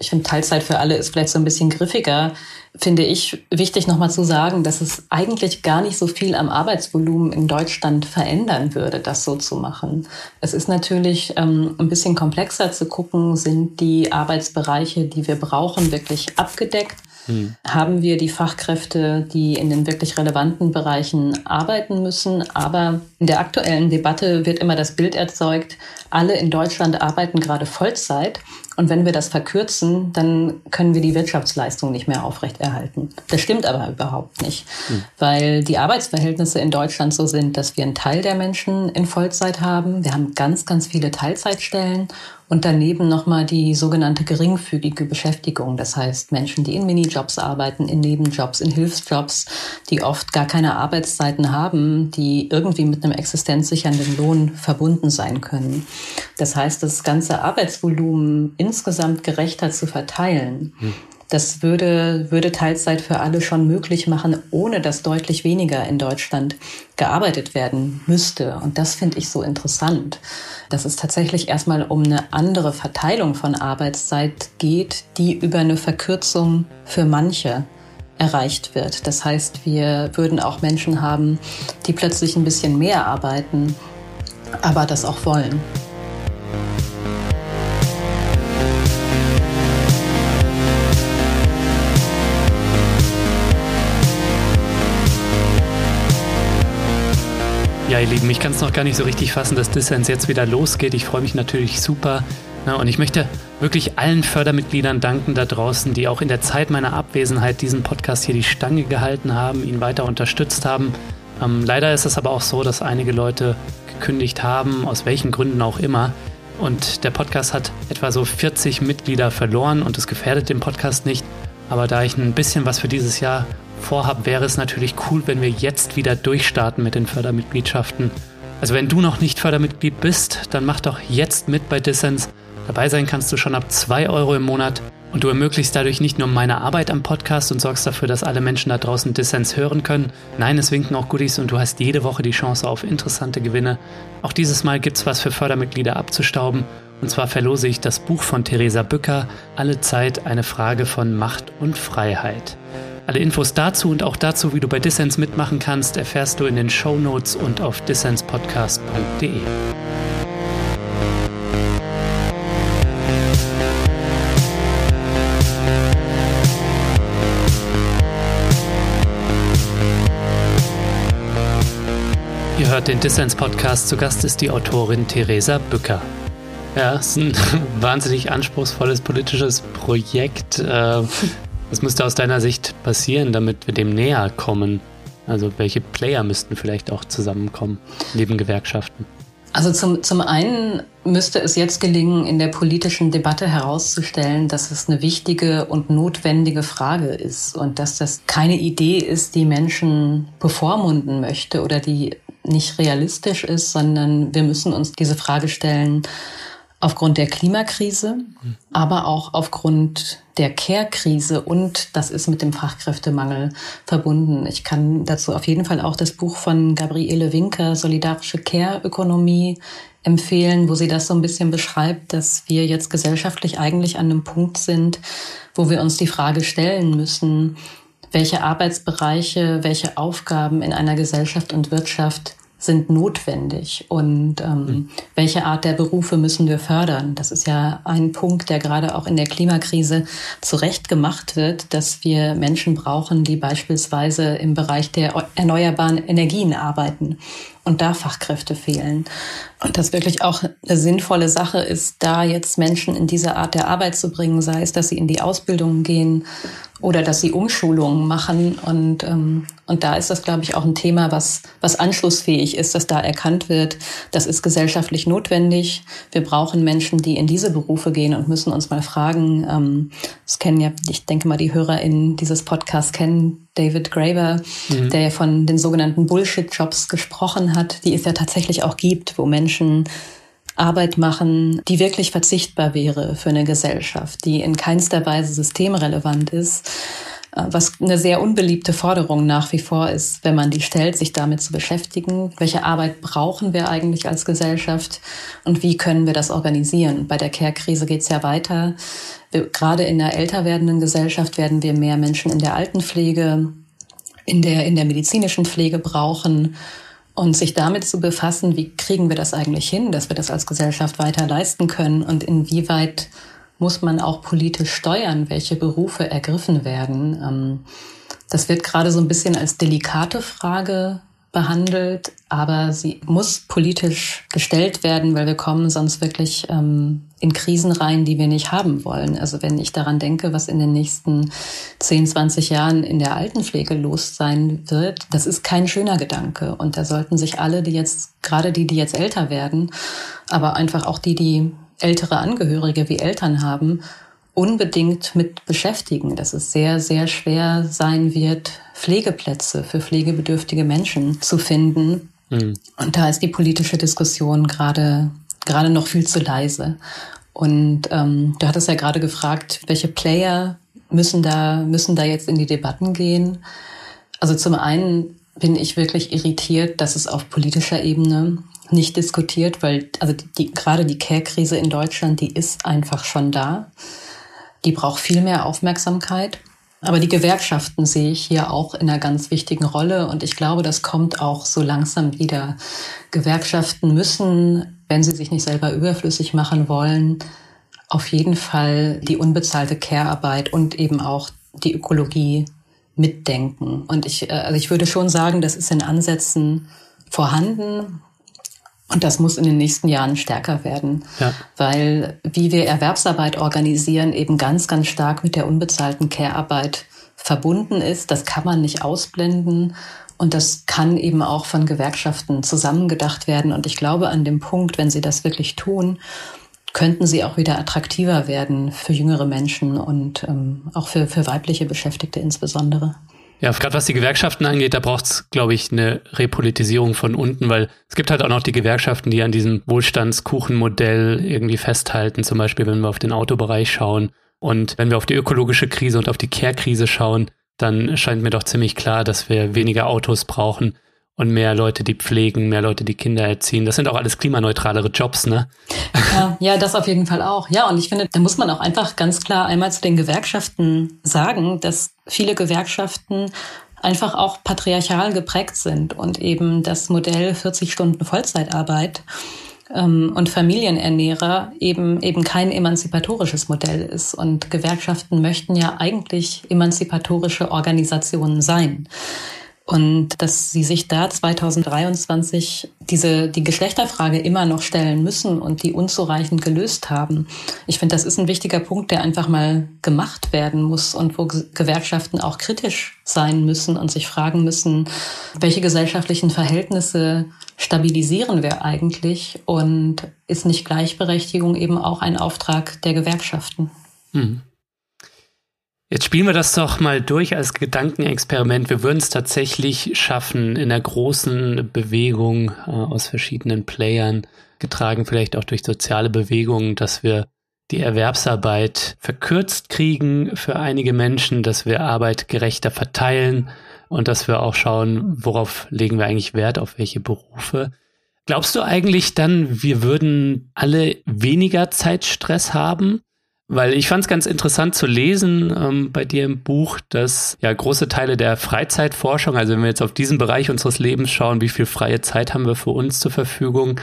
ich finde, Teilzeit für alle ist vielleicht so ein bisschen griffiger, finde ich wichtig nochmal zu sagen, dass es eigentlich gar nicht so viel am Arbeitsvolumen in Deutschland verändern würde, das so zu machen. Es ist natürlich ähm, ein bisschen komplexer zu gucken, sind die Arbeitsbereiche, die wir brauchen, wirklich abgedeckt? Hm. Haben wir die Fachkräfte, die in den wirklich relevanten Bereichen arbeiten müssen? Aber in der aktuellen Debatte wird immer das Bild erzeugt, alle in Deutschland arbeiten gerade Vollzeit. Und wenn wir das verkürzen, dann können wir die Wirtschaftsleistung nicht mehr aufrechterhalten. Das stimmt aber überhaupt nicht, hm. weil die Arbeitsverhältnisse in Deutschland so sind, dass wir einen Teil der Menschen in Vollzeit haben. Wir haben ganz, ganz viele Teilzeitstellen und daneben nochmal die sogenannte geringfügige Beschäftigung. Das heißt Menschen, die in Minijobs arbeiten, in Nebenjobs, in Hilfsjobs, die oft gar keine Arbeitszeiten haben, die irgendwie mit einem existenzsichernden Lohn verbunden sein können. Das heißt, das ganze Arbeitsvolumen insgesamt gerechter zu verteilen. Hm. Das würde, würde Teilzeit für alle schon möglich machen, ohne dass deutlich weniger in Deutschland gearbeitet werden müsste. Und das finde ich so interessant, dass es tatsächlich erstmal um eine andere Verteilung von Arbeitszeit geht, die über eine Verkürzung für manche erreicht wird. Das heißt, wir würden auch Menschen haben, die plötzlich ein bisschen mehr arbeiten, aber das auch wollen. Ja, ihr Lieben, ich kann es noch gar nicht so richtig fassen, dass Dissens jetzt wieder losgeht. Ich freue mich natürlich super. Ja, und ich möchte wirklich allen Fördermitgliedern danken da draußen, die auch in der Zeit meiner Abwesenheit diesen Podcast hier die Stange gehalten haben, ihn weiter unterstützt haben. Ähm, leider ist es aber auch so, dass einige Leute gekündigt haben, aus welchen Gründen auch immer. Und der Podcast hat etwa so vierzig Mitglieder verloren und das gefährdet den Podcast nicht. Aber da ich ein bisschen was für dieses Jahr vorhabe, wäre es natürlich cool, wenn wir jetzt wieder durchstarten mit den Fördermitgliedschaften. Also wenn du noch nicht Fördermitglied bist, dann mach doch jetzt mit bei Dissens. Dabei sein kannst du schon ab zwei Euro im Monat und du ermöglichst dadurch nicht nur meine Arbeit am Podcast und sorgst dafür, dass alle Menschen da draußen Dissens hören können. Nein, es winken auch Goodies und du hast jede Woche die Chance auf interessante Gewinne. Auch dieses Mal gibt's was für Fördermitglieder abzustauben. Und zwar verlose ich das Buch von Theresa Bücker, Alle Zeit, eine Frage von Macht und Freiheit. Alle Infos dazu und auch dazu, wie du bei Dissens mitmachen kannst, erfährst du in den Shownotes und auf dissens podcast punkt de. Ihr hört den Dissens-Podcast. Zu Gast ist die Autorin Theresa Bücker. Ja, es ist ein wahnsinnig anspruchsvolles politisches Projekt. Äh, Was müsste aus deiner Sicht passieren, damit wir dem näher kommen? Also welche Player müssten vielleicht auch zusammenkommen, neben Gewerkschaften? Also zum, zum einen müsste es jetzt gelingen, in der politischen Debatte herauszustellen, dass es eine wichtige und notwendige Frage ist und dass das keine Idee ist, die Menschen bevormunden möchte oder die nicht realistisch ist, sondern wir müssen uns diese Frage stellen, aufgrund der Klimakrise, aber auch aufgrund der Care-Krise, und das ist mit dem Fachkräftemangel verbunden. Ich kann dazu auf jeden Fall auch das Buch von Gabriele Winker, Solidarische Care-Ökonomie, empfehlen, wo sie das so ein bisschen beschreibt, dass wir jetzt gesellschaftlich eigentlich an einem Punkt sind, wo wir uns die Frage stellen müssen, welche Arbeitsbereiche, welche Aufgaben in einer Gesellschaft und Wirtschaft sind notwendig und ähm, mhm. welche Art der Berufe müssen wir fördern. Das ist ja ein Punkt, der gerade auch in der Klimakrise zu Recht gemacht wird, dass wir Menschen brauchen, die beispielsweise im Bereich der erneuerbaren Energien arbeiten und da Fachkräfte fehlen. Und das wirklich auch eine sinnvolle Sache ist, da jetzt Menschen in diese Art der Arbeit zu bringen, sei es, dass sie in die Ausbildung gehen oder dass sie Umschulungen machen. Und ähm, und da ist das, glaube ich, auch ein Thema, was was anschlussfähig ist, dass da erkannt wird, das ist gesellschaftlich notwendig. Wir brauchen Menschen, die in diese Berufe gehen, und müssen uns mal fragen, ähm, das kennen ja, ich denke mal, die HörerInnen dieses Podcasts kennen David Graeber, mhm. der ja von den sogenannten Bullshit-Jobs gesprochen hat, die es ja tatsächlich auch gibt, wo Menschen Arbeit machen, die wirklich verzichtbar wäre für eine Gesellschaft, die in keinster Weise systemrelevant ist, was eine sehr unbeliebte Forderung nach wie vor ist, wenn man die stellt, sich damit zu beschäftigen. Welche Arbeit brauchen wir eigentlich als Gesellschaft und wie können wir das organisieren? Bei der Care-Krise geht es ja weiter. Wir, gerade in der älter werdenden Gesellschaft werden wir mehr Menschen in der Altenpflege, in der, in der medizinischen Pflege brauchen. Und sich damit zu befassen, wie kriegen wir das eigentlich hin, dass wir das als Gesellschaft weiter leisten können, und inwieweit muss man auch politisch steuern, welche Berufe ergriffen werden. Das wird gerade so ein bisschen als delikate Frage behandelt, aber sie muss politisch gestellt werden, weil wir kommen sonst wirklich in Krisen rein, die wir nicht haben wollen. Also wenn ich daran denke, was in den nächsten zehn, zwanzig Jahren in der Altenpflege los sein wird, das ist kein schöner Gedanke. Und da sollten sich alle, die jetzt, gerade die, die jetzt älter werden, aber einfach auch die, die ältere Angehörige wie Eltern haben, unbedingt mit beschäftigen, dass es sehr, sehr schwer sein wird, Pflegeplätze für pflegebedürftige Menschen zu finden. Mhm. Und da ist die politische Diskussion gerade gerade noch viel zu leise. Und ähm, du hattest ja gerade gefragt, welche Player müssen da müssen da jetzt in die Debatten gehen. Also zum einen bin ich wirklich irritiert, dass es auf politischer Ebene nicht diskutiert, weil also die, gerade die Care-Krise in Deutschland, die ist einfach schon da. Die braucht viel mehr Aufmerksamkeit. Aber die Gewerkschaften sehe ich hier auch in einer ganz wichtigen Rolle. Und ich glaube, das kommt auch so langsam wieder. Gewerkschaften müssen, wenn sie sich nicht selber überflüssig machen wollen, auf jeden Fall die unbezahlte Care-Arbeit und eben auch die Ökologie mitdenken. Und ich, also ich würde schon sagen, das ist in Ansätzen vorhanden. Und das muss in den nächsten Jahren stärker werden, ja. Weil wie wir Erwerbsarbeit organisieren, eben ganz, ganz stark mit der unbezahlten Care-Arbeit verbunden ist. Das kann man nicht ausblenden, und das kann eben auch von Gewerkschaften zusammengedacht werden. Und ich glaube, an dem Punkt, wenn sie das wirklich tun, könnten sie auch wieder attraktiver werden für jüngere Menschen und ähm, auch für, für weibliche Beschäftigte insbesondere. Ja, gerade was die Gewerkschaften angeht, da braucht's, glaube ich, eine Repolitisierung von unten, weil es gibt halt auch noch die Gewerkschaften, die an diesem Wohlstandskuchenmodell irgendwie festhalten, zum Beispiel, wenn wir auf den Autobereich schauen. Und wenn wir auf die ökologische Krise und auf die Care-Krise schauen, dann scheint mir doch ziemlich klar, dass wir weniger Autos brauchen und mehr Leute, die pflegen, mehr Leute, die Kinder erziehen. Das sind auch alles klimaneutralere Jobs, ne? Ja, ja, das auf jeden Fall auch. Ja, und ich finde, da muss man auch einfach ganz klar einmal zu den Gewerkschaften sagen, dass viele Gewerkschaften einfach auch patriarchal geprägt sind und eben das Modell vierzig Stunden Vollzeitarbeit ähm, und Familienernährer eben eben kein emanzipatorisches Modell ist. Und Gewerkschaften möchten ja eigentlich emanzipatorische Organisationen sein. Und dass sie sich da zwanzig dreiundzwanzig diese, die Geschlechterfrage immer noch stellen müssen und die unzureichend gelöst haben. Ich finde, das ist ein wichtiger Punkt, der einfach mal gemacht werden muss und wo Gewerkschaften auch kritisch sein müssen und sich fragen müssen, welche gesellschaftlichen Verhältnisse stabilisieren wir eigentlich, und ist nicht Gleichberechtigung eben auch ein Auftrag der Gewerkschaften? Mhm. Jetzt spielen wir das doch mal durch als Gedankenexperiment. Wir würden es tatsächlich schaffen, in einer großen Bewegung äh, aus verschiedenen Playern, getragen vielleicht auch durch soziale Bewegungen, dass wir die Erwerbsarbeit verkürzt kriegen für einige Menschen, dass wir Arbeit gerechter verteilen und dass wir auch schauen, worauf legen wir eigentlich Wert, auf welche Berufe. Glaubst du eigentlich dann, wir würden alle weniger Zeitstress haben? Weil ich fand es ganz interessant zu lesen ähm, bei dir im Buch, dass ja große Teile der Freizeitforschung, also wenn wir jetzt auf diesen Bereich unseres Lebens schauen, wie viel freie Zeit haben wir für uns zur Verfügung,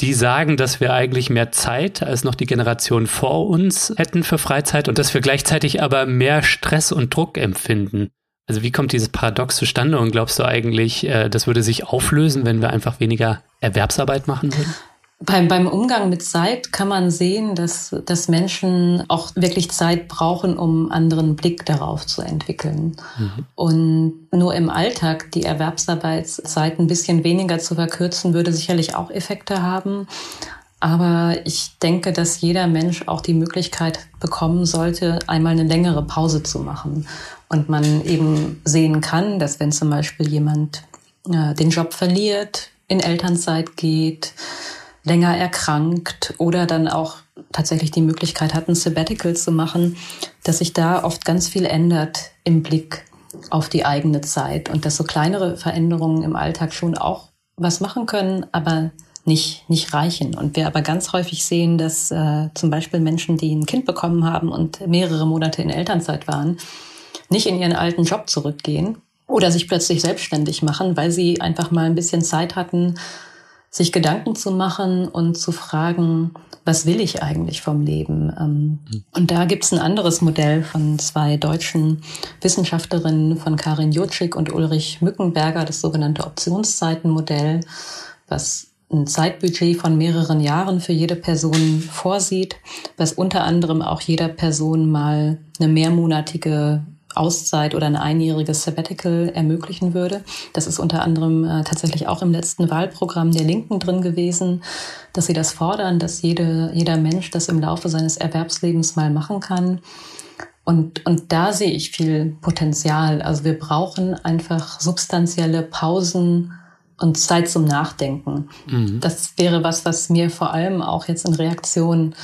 die sagen, dass wir eigentlich mehr Zeit als noch die Generation vor uns hätten für Freizeit und dass wir gleichzeitig aber mehr Stress und Druck empfinden. Also wie kommt dieses Paradox zustande und glaubst du eigentlich, äh, das würde sich auflösen, wenn wir einfach weniger Erwerbsarbeit machen würden? Beim, beim Umgang mit Zeit kann man sehen, dass, dass Menschen auch wirklich Zeit brauchen, um einen anderen Blick darauf zu entwickeln. Mhm. Und nur im Alltag die Erwerbsarbeitszeit ein bisschen weniger zu verkürzen, würde sicherlich auch Effekte haben. Aber ich denke, dass jeder Mensch auch die Möglichkeit bekommen sollte, einmal eine längere Pause zu machen. Und man eben sehen kann, dass wenn zum Beispiel jemand äh, den Job verliert, in Elternzeit geht, länger erkrankt oder dann auch tatsächlich die Möglichkeit hat, ein Sabbatical zu machen, dass sich da oft ganz viel ändert im Blick auf die eigene Zeit und dass so kleinere Veränderungen im Alltag schon auch was machen können, aber nicht, nicht reichen. Und wir aber ganz häufig sehen, dass äh, zum Beispiel Menschen, die ein Kind bekommen haben und mehrere Monate in Elternzeit waren, nicht in ihren alten Job zurückgehen oder sich plötzlich selbstständig machen, weil sie einfach mal ein bisschen Zeit hatten, sich Gedanken zu machen und zu fragen, was will ich eigentlich vom Leben? Und da gibt es ein anderes Modell von zwei deutschen Wissenschaftlerinnen, von Karin Jutschik und Ulrich Mückenberger, das sogenannte Optionszeitenmodell, was ein Zeitbudget von mehreren Jahren für jede Person vorsieht, was unter anderem auch jeder Person mal eine mehrmonatige Auszeit oder ein einjähriges Sabbatical ermöglichen würde. Das ist unter anderem äh, tatsächlich auch im letzten Wahlprogramm der Linken drin gewesen, dass sie das fordern, dass jede, jeder Mensch das im Laufe seines Erwerbslebens mal machen kann. Und, und da sehe ich viel Potenzial. Also wir brauchen einfach substanzielle Pausen und Zeit zum Nachdenken. Mhm. Das wäre was, was mir vor allem auch jetzt in Reaktion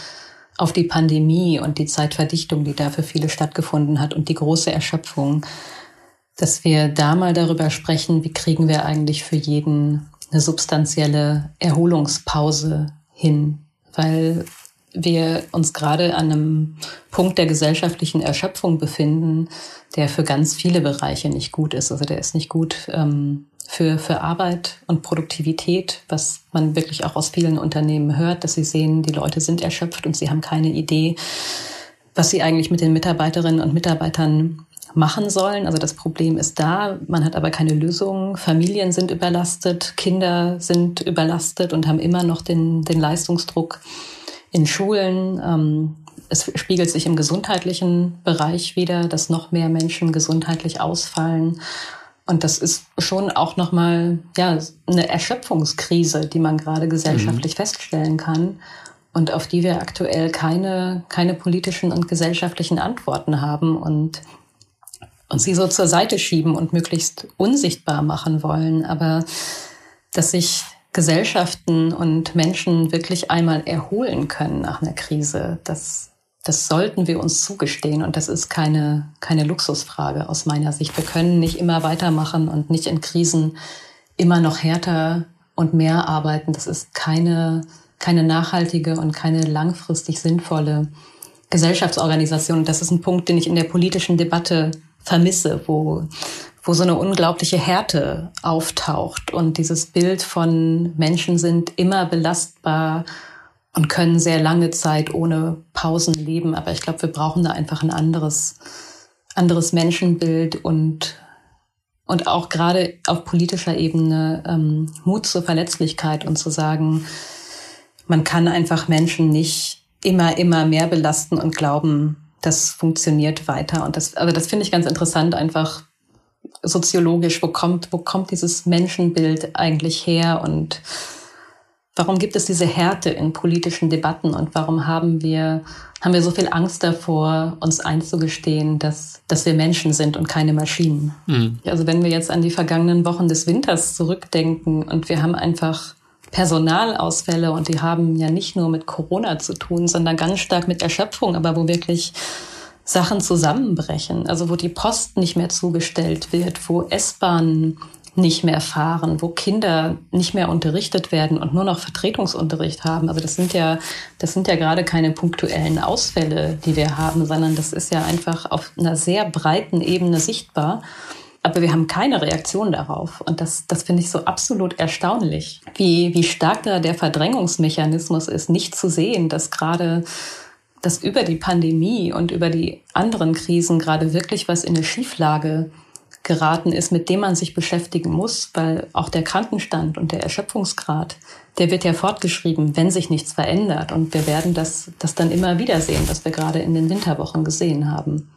auf die Pandemie und die Zeitverdichtung, die da für viele stattgefunden hat und die große Erschöpfung, dass wir da mal darüber sprechen, wie kriegen wir eigentlich für jeden eine substanzielle Erholungspause hin, weil wir uns gerade an einem Punkt der gesellschaftlichen Erschöpfung befinden, der für ganz viele Bereiche nicht gut ist. Also der ist nicht gut ähm, für, für Arbeit und Produktivität, was man wirklich auch aus vielen Unternehmen hört, dass sie sehen, die Leute sind erschöpft und sie haben keine Idee, was sie eigentlich mit den Mitarbeiterinnen und Mitarbeitern machen sollen. Also das Problem ist da, man hat aber keine Lösung. Familien sind überlastet, Kinder sind überlastet und haben immer noch den, den Leistungsdruck in Schulen. Ähm, es spiegelt sich im gesundheitlichen Bereich wieder, dass noch mehr Menschen gesundheitlich ausfallen. Und das ist schon auch nochmal ja, eine Erschöpfungskrise, die man gerade gesellschaftlich mhm. feststellen kann und auf die wir aktuell keine, keine politischen und gesellschaftlichen Antworten haben und, und sie so zur Seite schieben und möglichst unsichtbar machen wollen. Aber dass sich Gesellschaften und Menschen wirklich einmal erholen können nach einer Krise, das Das sollten wir uns zugestehen und das ist keine, keine Luxusfrage aus meiner Sicht. Wir können nicht immer weitermachen und nicht in Krisen immer noch härter und mehr arbeiten. Das ist keine, keine nachhaltige und keine langfristig sinnvolle Gesellschaftsorganisation. Und das ist ein Punkt, den ich in der politischen Debatte vermisse, wo, wo so eine unglaubliche Härte auftaucht und dieses Bild von Menschen sind immer belastbar und können sehr lange Zeit ohne Pausen leben. Aber ich glaube, wir brauchen da einfach ein anderes, anderes Menschenbild und, und auch gerade auf politischer Ebene ähm, Mut zur Verletzlichkeit und zu sagen, man kann einfach Menschen nicht immer, immer mehr belasten und glauben, das funktioniert weiter. Und das, also das finde ich ganz interessant, einfach soziologisch, wo kommt, wo kommt dieses Menschenbild eigentlich her und Warum gibt es diese Härte in politischen Debatten und warum haben wir, haben wir so viel Angst davor, uns einzugestehen, dass, dass wir Menschen sind und keine Maschinen? Mhm. Also wenn wir jetzt an die vergangenen Wochen des Winters zurückdenken und wir haben einfach Personalausfälle und die haben ja nicht nur mit Corona zu tun, sondern ganz stark mit Erschöpfung, aber wo wirklich Sachen zusammenbrechen, also wo die Post nicht mehr zugestellt wird, wo S-Bahnen nicht mehr fahren, wo Kinder nicht mehr unterrichtet werden und nur noch Vertretungsunterricht haben. Also das sind ja, das sind ja gerade keine punktuellen Ausfälle, die wir haben, sondern das ist ja einfach auf einer sehr breiten Ebene sichtbar. Aber wir haben keine Reaktion darauf. Und das, das finde ich so absolut erstaunlich, wie, wie stark da der Verdrängungsmechanismus ist, nicht zu sehen, dass gerade dass über die Pandemie und über die anderen Krisen gerade wirklich was in eine Schieflage geraten ist, mit dem man sich beschäftigen muss, weil auch der Krankenstand und der Erschöpfungsgrad, der wird ja fortgeschrieben, wenn sich nichts verändert. Und wir werden das, das dann immer wieder sehen, was wir gerade in den Winterwochen gesehen haben.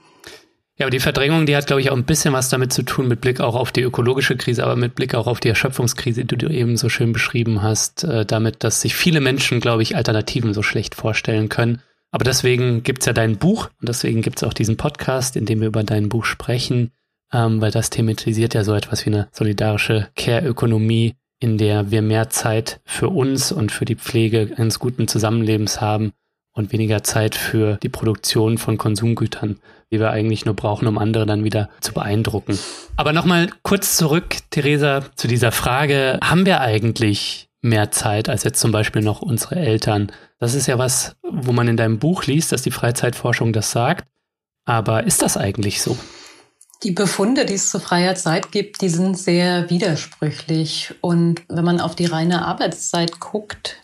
Ja, aber die Verdrängung, die hat, glaube ich, auch ein bisschen was damit zu tun, mit Blick auch auf die ökologische Krise, aber mit Blick auch auf die Erschöpfungskrise, die du eben so schön beschrieben hast, äh, damit, dass sich viele Menschen, glaube ich, Alternativen so schlecht vorstellen können. Aber deswegen gibt's ja dein Buch und deswegen gibt's auch diesen Podcast, in dem wir über dein Buch sprechen. Ähm, weil das thematisiert ja so etwas wie eine solidarische Care-Ökonomie, in der wir mehr Zeit für uns und für die Pflege eines guten Zusammenlebens haben und weniger Zeit für die Produktion von Konsumgütern, die wir eigentlich nur brauchen, um andere dann wieder zu beeindrucken. Aber nochmal kurz zurück, Theresa, zu dieser Frage, haben wir eigentlich mehr Zeit als jetzt zum Beispiel noch unsere Eltern? Das ist ja was, wo man in deinem Buch liest, dass die Freizeitforschung das sagt. Aber ist das eigentlich so? Die Befunde, die es zu freier Zeit gibt, die sind sehr widersprüchlich. Und wenn man auf die reine Arbeitszeit guckt,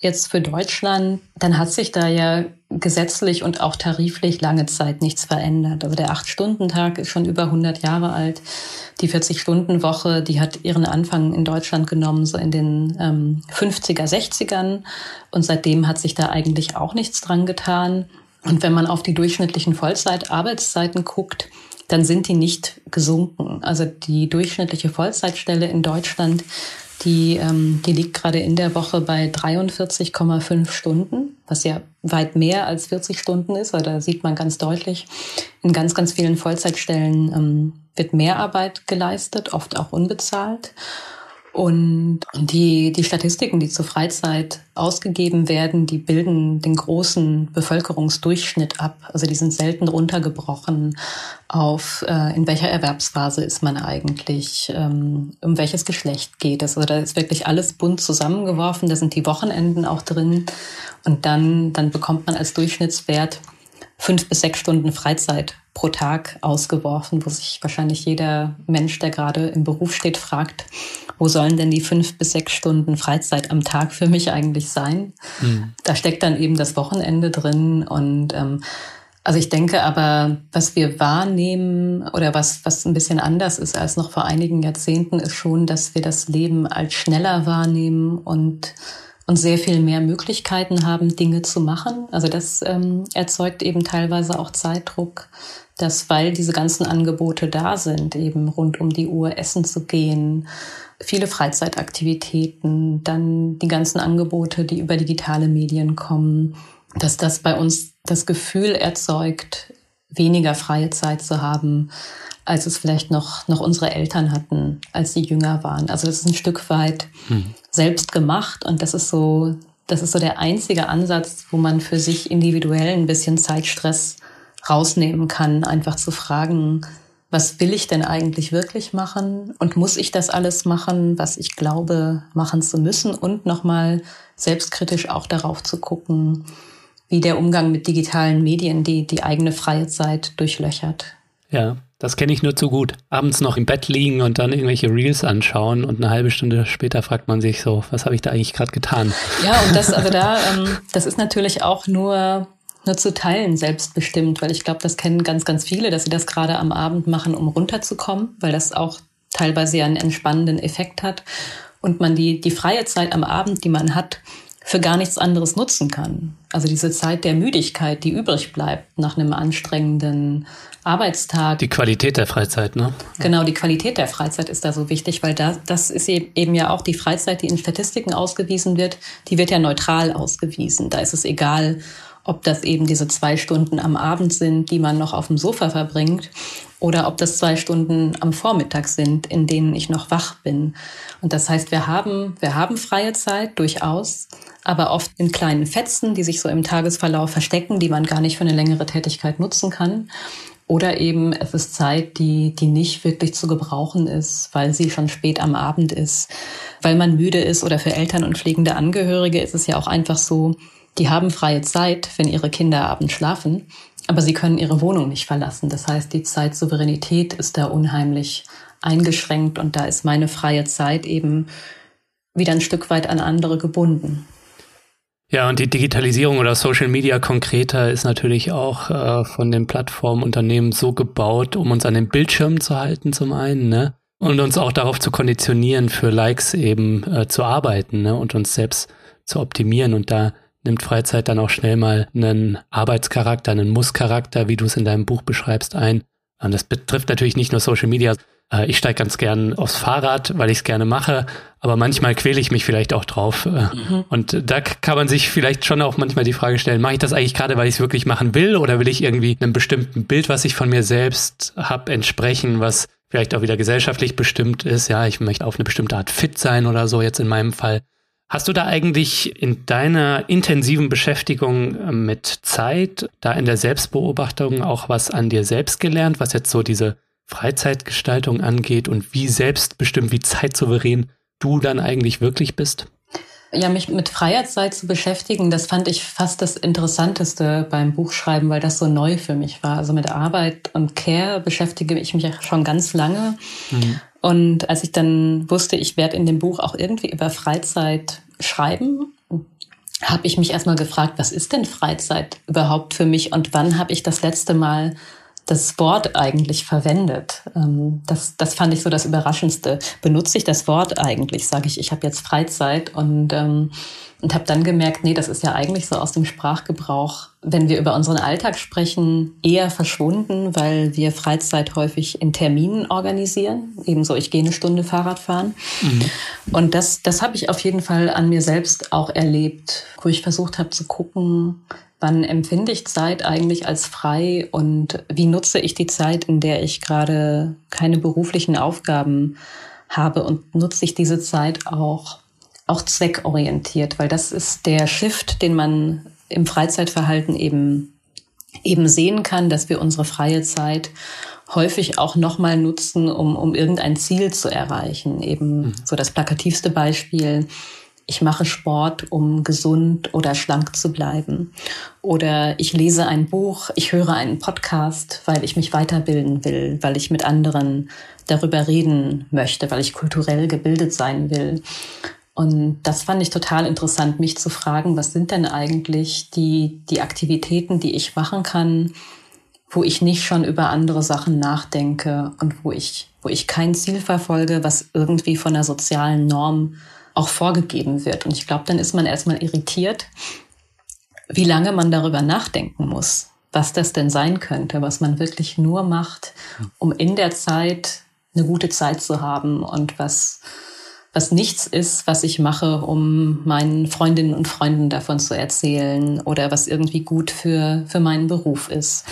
jetzt für Deutschland, dann hat sich da ja gesetzlich und auch tariflich lange Zeit nichts verändert. Also der Acht-Stunden-Tag ist schon über hundert Jahre alt. Die vierzig-Stunden-Woche, die hat ihren Anfang in Deutschland genommen, so in den ähm, fünfziger, sechzigern. Und seitdem hat sich da eigentlich auch nichts dran getan. Und wenn man auf die durchschnittlichen Vollzeit-Arbeitszeiten guckt, dann sind die nicht gesunken. Also die durchschnittliche Vollzeitstelle in Deutschland, die, ähm, die liegt gerade in der Woche bei dreiundvierzig Komma fünf Stunden, was ja weit mehr als vierzig Stunden ist. Also da sieht man ganz deutlich, in ganz, ganz vielen Vollzeitstellen ähm, wird Mehrarbeit geleistet, oft auch unbezahlt. Und die, die Statistiken, die zur Freizeit ausgegeben werden, die bilden den großen Bevölkerungsdurchschnitt ab. Also die sind selten runtergebrochen auf, äh, in welcher Erwerbsphase ist man eigentlich, ähm, um welches Geschlecht geht es. Also da ist wirklich alles bunt zusammengeworfen, da sind die Wochenenden auch drin. Und dann, dann bekommt man als Durchschnittswert fünf bis sechs Stunden Freizeit pro Tag ausgeworfen, wo sich wahrscheinlich jeder Mensch, der gerade im Beruf steht, fragt, wo sollen denn die fünf bis sechs Stunden Freizeit am Tag für mich eigentlich sein? Mhm. Da steckt dann eben das Wochenende drin. Und ähm, also ich denke aber, was wir wahrnehmen oder was, was ein bisschen anders ist als noch vor einigen Jahrzehnten, ist schon, dass wir das Leben als schneller wahrnehmen und und sehr viel mehr Möglichkeiten haben, Dinge zu machen. Also das ähm, erzeugt eben teilweise auch Zeitdruck, dass, weil diese ganzen Angebote da sind, eben rund um die Uhr essen zu gehen, viele Freizeitaktivitäten, dann die ganzen Angebote, die über digitale Medien kommen, dass das bei uns das Gefühl erzeugt, weniger freie Zeit zu haben, als es vielleicht noch, noch unsere Eltern hatten, als sie jünger waren. Also das ist ein Stück weit mhm. selbst gemacht und das ist so, das ist so der einzige Ansatz, wo man für sich individuell ein bisschen Zeitstress rausnehmen kann, einfach zu fragen, was will ich denn eigentlich wirklich machen und muss ich das alles machen, was ich glaube, machen zu müssen und nochmal selbstkritisch auch darauf zu gucken, wie der Umgang mit digitalen Medien die, die eigene freie Zeit durchlöchert. Ja, das kenne ich nur zu gut. Abends noch im Bett liegen und dann irgendwelche Reels anschauen und eine halbe Stunde später fragt man sich so, was habe ich da eigentlich gerade getan? Ja, und das, also da, ähm, das ist natürlich auch nur, nur zu Teilen selbstbestimmt, weil ich glaube, das kennen ganz, ganz viele, dass sie das gerade am Abend machen, um runterzukommen, weil das auch teilweise ja einen entspannenden Effekt hat und man die, die freie Zeit am Abend, die man hat, für gar nichts anderes nutzen kann. Also diese Zeit der Müdigkeit, die übrig bleibt nach einem anstrengenden Arbeitstag. Die Qualität der Freizeit, ne? Genau, die Qualität der Freizeit ist da so wichtig, weil da, das ist eben ja auch die Freizeit, die in Statistiken ausgewiesen wird, die wird ja neutral ausgewiesen. Da ist es egal, ob das eben diese zwei Stunden am Abend sind, die man noch auf dem Sofa verbringt, oder ob das zwei Stunden am Vormittag sind, in denen ich noch wach bin. Und das heißt, wir haben, wir haben freie Zeit, durchaus, aber oft in kleinen Fetzen, die sich so im Tagesverlauf verstecken, die man gar nicht für eine längere Tätigkeit nutzen kann. Oder eben, es ist Zeit, die, die nicht wirklich zu gebrauchen ist, weil sie schon spät am Abend ist, weil man müde ist, oder für Eltern und pflegende Angehörige ist es ja auch einfach so, die haben freie Zeit, wenn ihre Kinder abends schlafen, aber sie können ihre Wohnung nicht verlassen. Das heißt, die Zeitsouveränität ist da unheimlich eingeschränkt, und da ist meine freie Zeit eben wieder ein Stück weit an andere gebunden. Ja, und die Digitalisierung oder Social Media konkreter ist natürlich auch äh, von den Plattformunternehmen so gebaut, um uns an den Bildschirmen zu halten zum einen, ne? Und uns auch darauf zu konditionieren, für Likes eben äh, zu arbeiten, ne? Und uns selbst zu optimieren, und da nimmt Freizeit dann auch schnell mal einen Arbeitscharakter, einen Muss-Charakter, wie du es in deinem Buch beschreibst, ein. Und das betrifft natürlich nicht nur Social Media. Ich steige ganz gern aufs Fahrrad, weil ich es gerne mache, aber manchmal quäle ich mich vielleicht auch drauf. Mhm. Und da kann man sich vielleicht schon auch manchmal die Frage stellen, mache ich das eigentlich gerade, weil ich es wirklich machen will, oder will ich irgendwie einem bestimmten Bild, was ich von mir selbst habe, entsprechen, was vielleicht auch wieder gesellschaftlich bestimmt ist. Ja, ich möchte auf eine bestimmte Art fit sein oder so, jetzt in meinem Fall. Hast du da eigentlich in deiner intensiven Beschäftigung mit Zeit, da in der Selbstbeobachtung auch was an dir selbst gelernt, was jetzt so diese Freizeitgestaltung angeht und wie selbstbestimmt, wie zeitsouverän du dann eigentlich wirklich bist? Ja, mich mit freier Zeit zu beschäftigen, das fand ich fast das Interessanteste beim Buchschreiben, weil das so neu für mich war. Also mit Arbeit und Care beschäftige ich mich schon ganz lange. Mhm. Und als ich dann wusste, ich werde in dem Buch auch irgendwie über Freizeit schreiben, habe ich mich erstmal gefragt, was ist denn Freizeit überhaupt für mich und wann habe ich das letzte Mal das Wort eigentlich verwendet? Das, das fand ich so das Überraschendste. Benutze ich das Wort eigentlich? Sage ich, ich habe jetzt Freizeit, und, und habe dann gemerkt, nee, das ist ja eigentlich so aus dem Sprachgebrauch, wenn wir über unseren Alltag sprechen, eher verschwunden, weil wir Freizeit häufig in Terminen organisieren. Ebenso, ich gehe eine Stunde Fahrrad fahren. Mhm. Und das, das habe ich auf jeden Fall an mir selbst auch erlebt, wo ich versucht habe zu gucken, wann empfinde ich Zeit eigentlich als frei und wie nutze ich die Zeit, in der ich gerade keine beruflichen Aufgaben habe, und nutze ich diese Zeit auch, auch zweckorientiert, weil das ist der Shift, den man im Freizeitverhalten eben, eben sehen kann, dass wir unsere freie Zeit häufig auch nochmal nutzen, um, um irgendein Ziel zu erreichen. Eben so das plakativste Beispiel: ich mache Sport, um gesund oder schlank zu bleiben. Oder ich lese ein Buch, ich höre einen Podcast, weil ich mich weiterbilden will, weil ich mit anderen darüber reden möchte, weil ich kulturell gebildet sein will. Und das fand ich total interessant, mich zu fragen, was sind denn eigentlich die, die Aktivitäten, die ich machen kann, wo ich nicht schon über andere Sachen nachdenke und wo ich, wo ich kein Ziel verfolge, was irgendwie von der sozialen Norm auch vorgegeben wird. Und ich glaube, dann ist man erstmal irritiert, wie lange man darüber nachdenken muss, was das denn sein könnte, was man wirklich nur macht, um in der Zeit eine gute Zeit zu haben, und was, was nichts ist, was ich mache, um meinen Freundinnen und Freunden davon zu erzählen oder was irgendwie gut für, für meinen Beruf ist.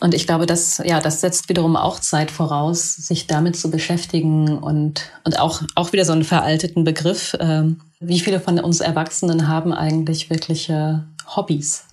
Und ich glaube, das, ja, das setzt wiederum auch Zeit voraus, sich damit zu beschäftigen, und, und auch, auch wieder so einen veralteten Begriff. Äh, wie viele von uns Erwachsenen haben eigentlich wirkliche Hobbys?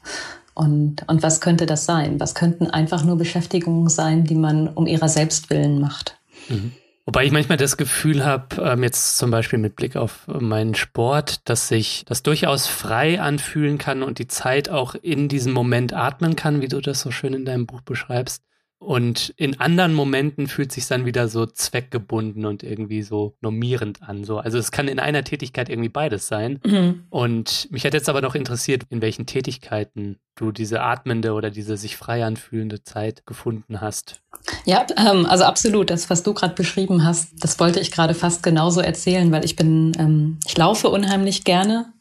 Und, und was könnte das sein? Was könnten einfach nur Beschäftigungen sein, die man um ihrer selbst willen macht? Mhm. Wobei ich manchmal das Gefühl habe, ähm, jetzt zum Beispiel mit Blick auf meinen Sport, dass sich das durchaus frei anfühlen kann und die Zeit auch in diesem Moment atmen kann, wie du das so schön in deinem Buch beschreibst. Und in anderen Momenten fühlt es sich dann wieder so zweckgebunden und irgendwie so normierend an. So. Also es kann in einer Tätigkeit irgendwie beides sein. Mhm. Und mich hat jetzt aber noch interessiert, in welchen Tätigkeiten du diese atmende oder diese sich frei anfühlende Zeit gefunden hast. Ja, ähm, also absolut. Das, was du gerade beschrieben hast, das wollte ich gerade fast genauso erzählen, weil ich bin, ähm, ich laufe unheimlich gerne.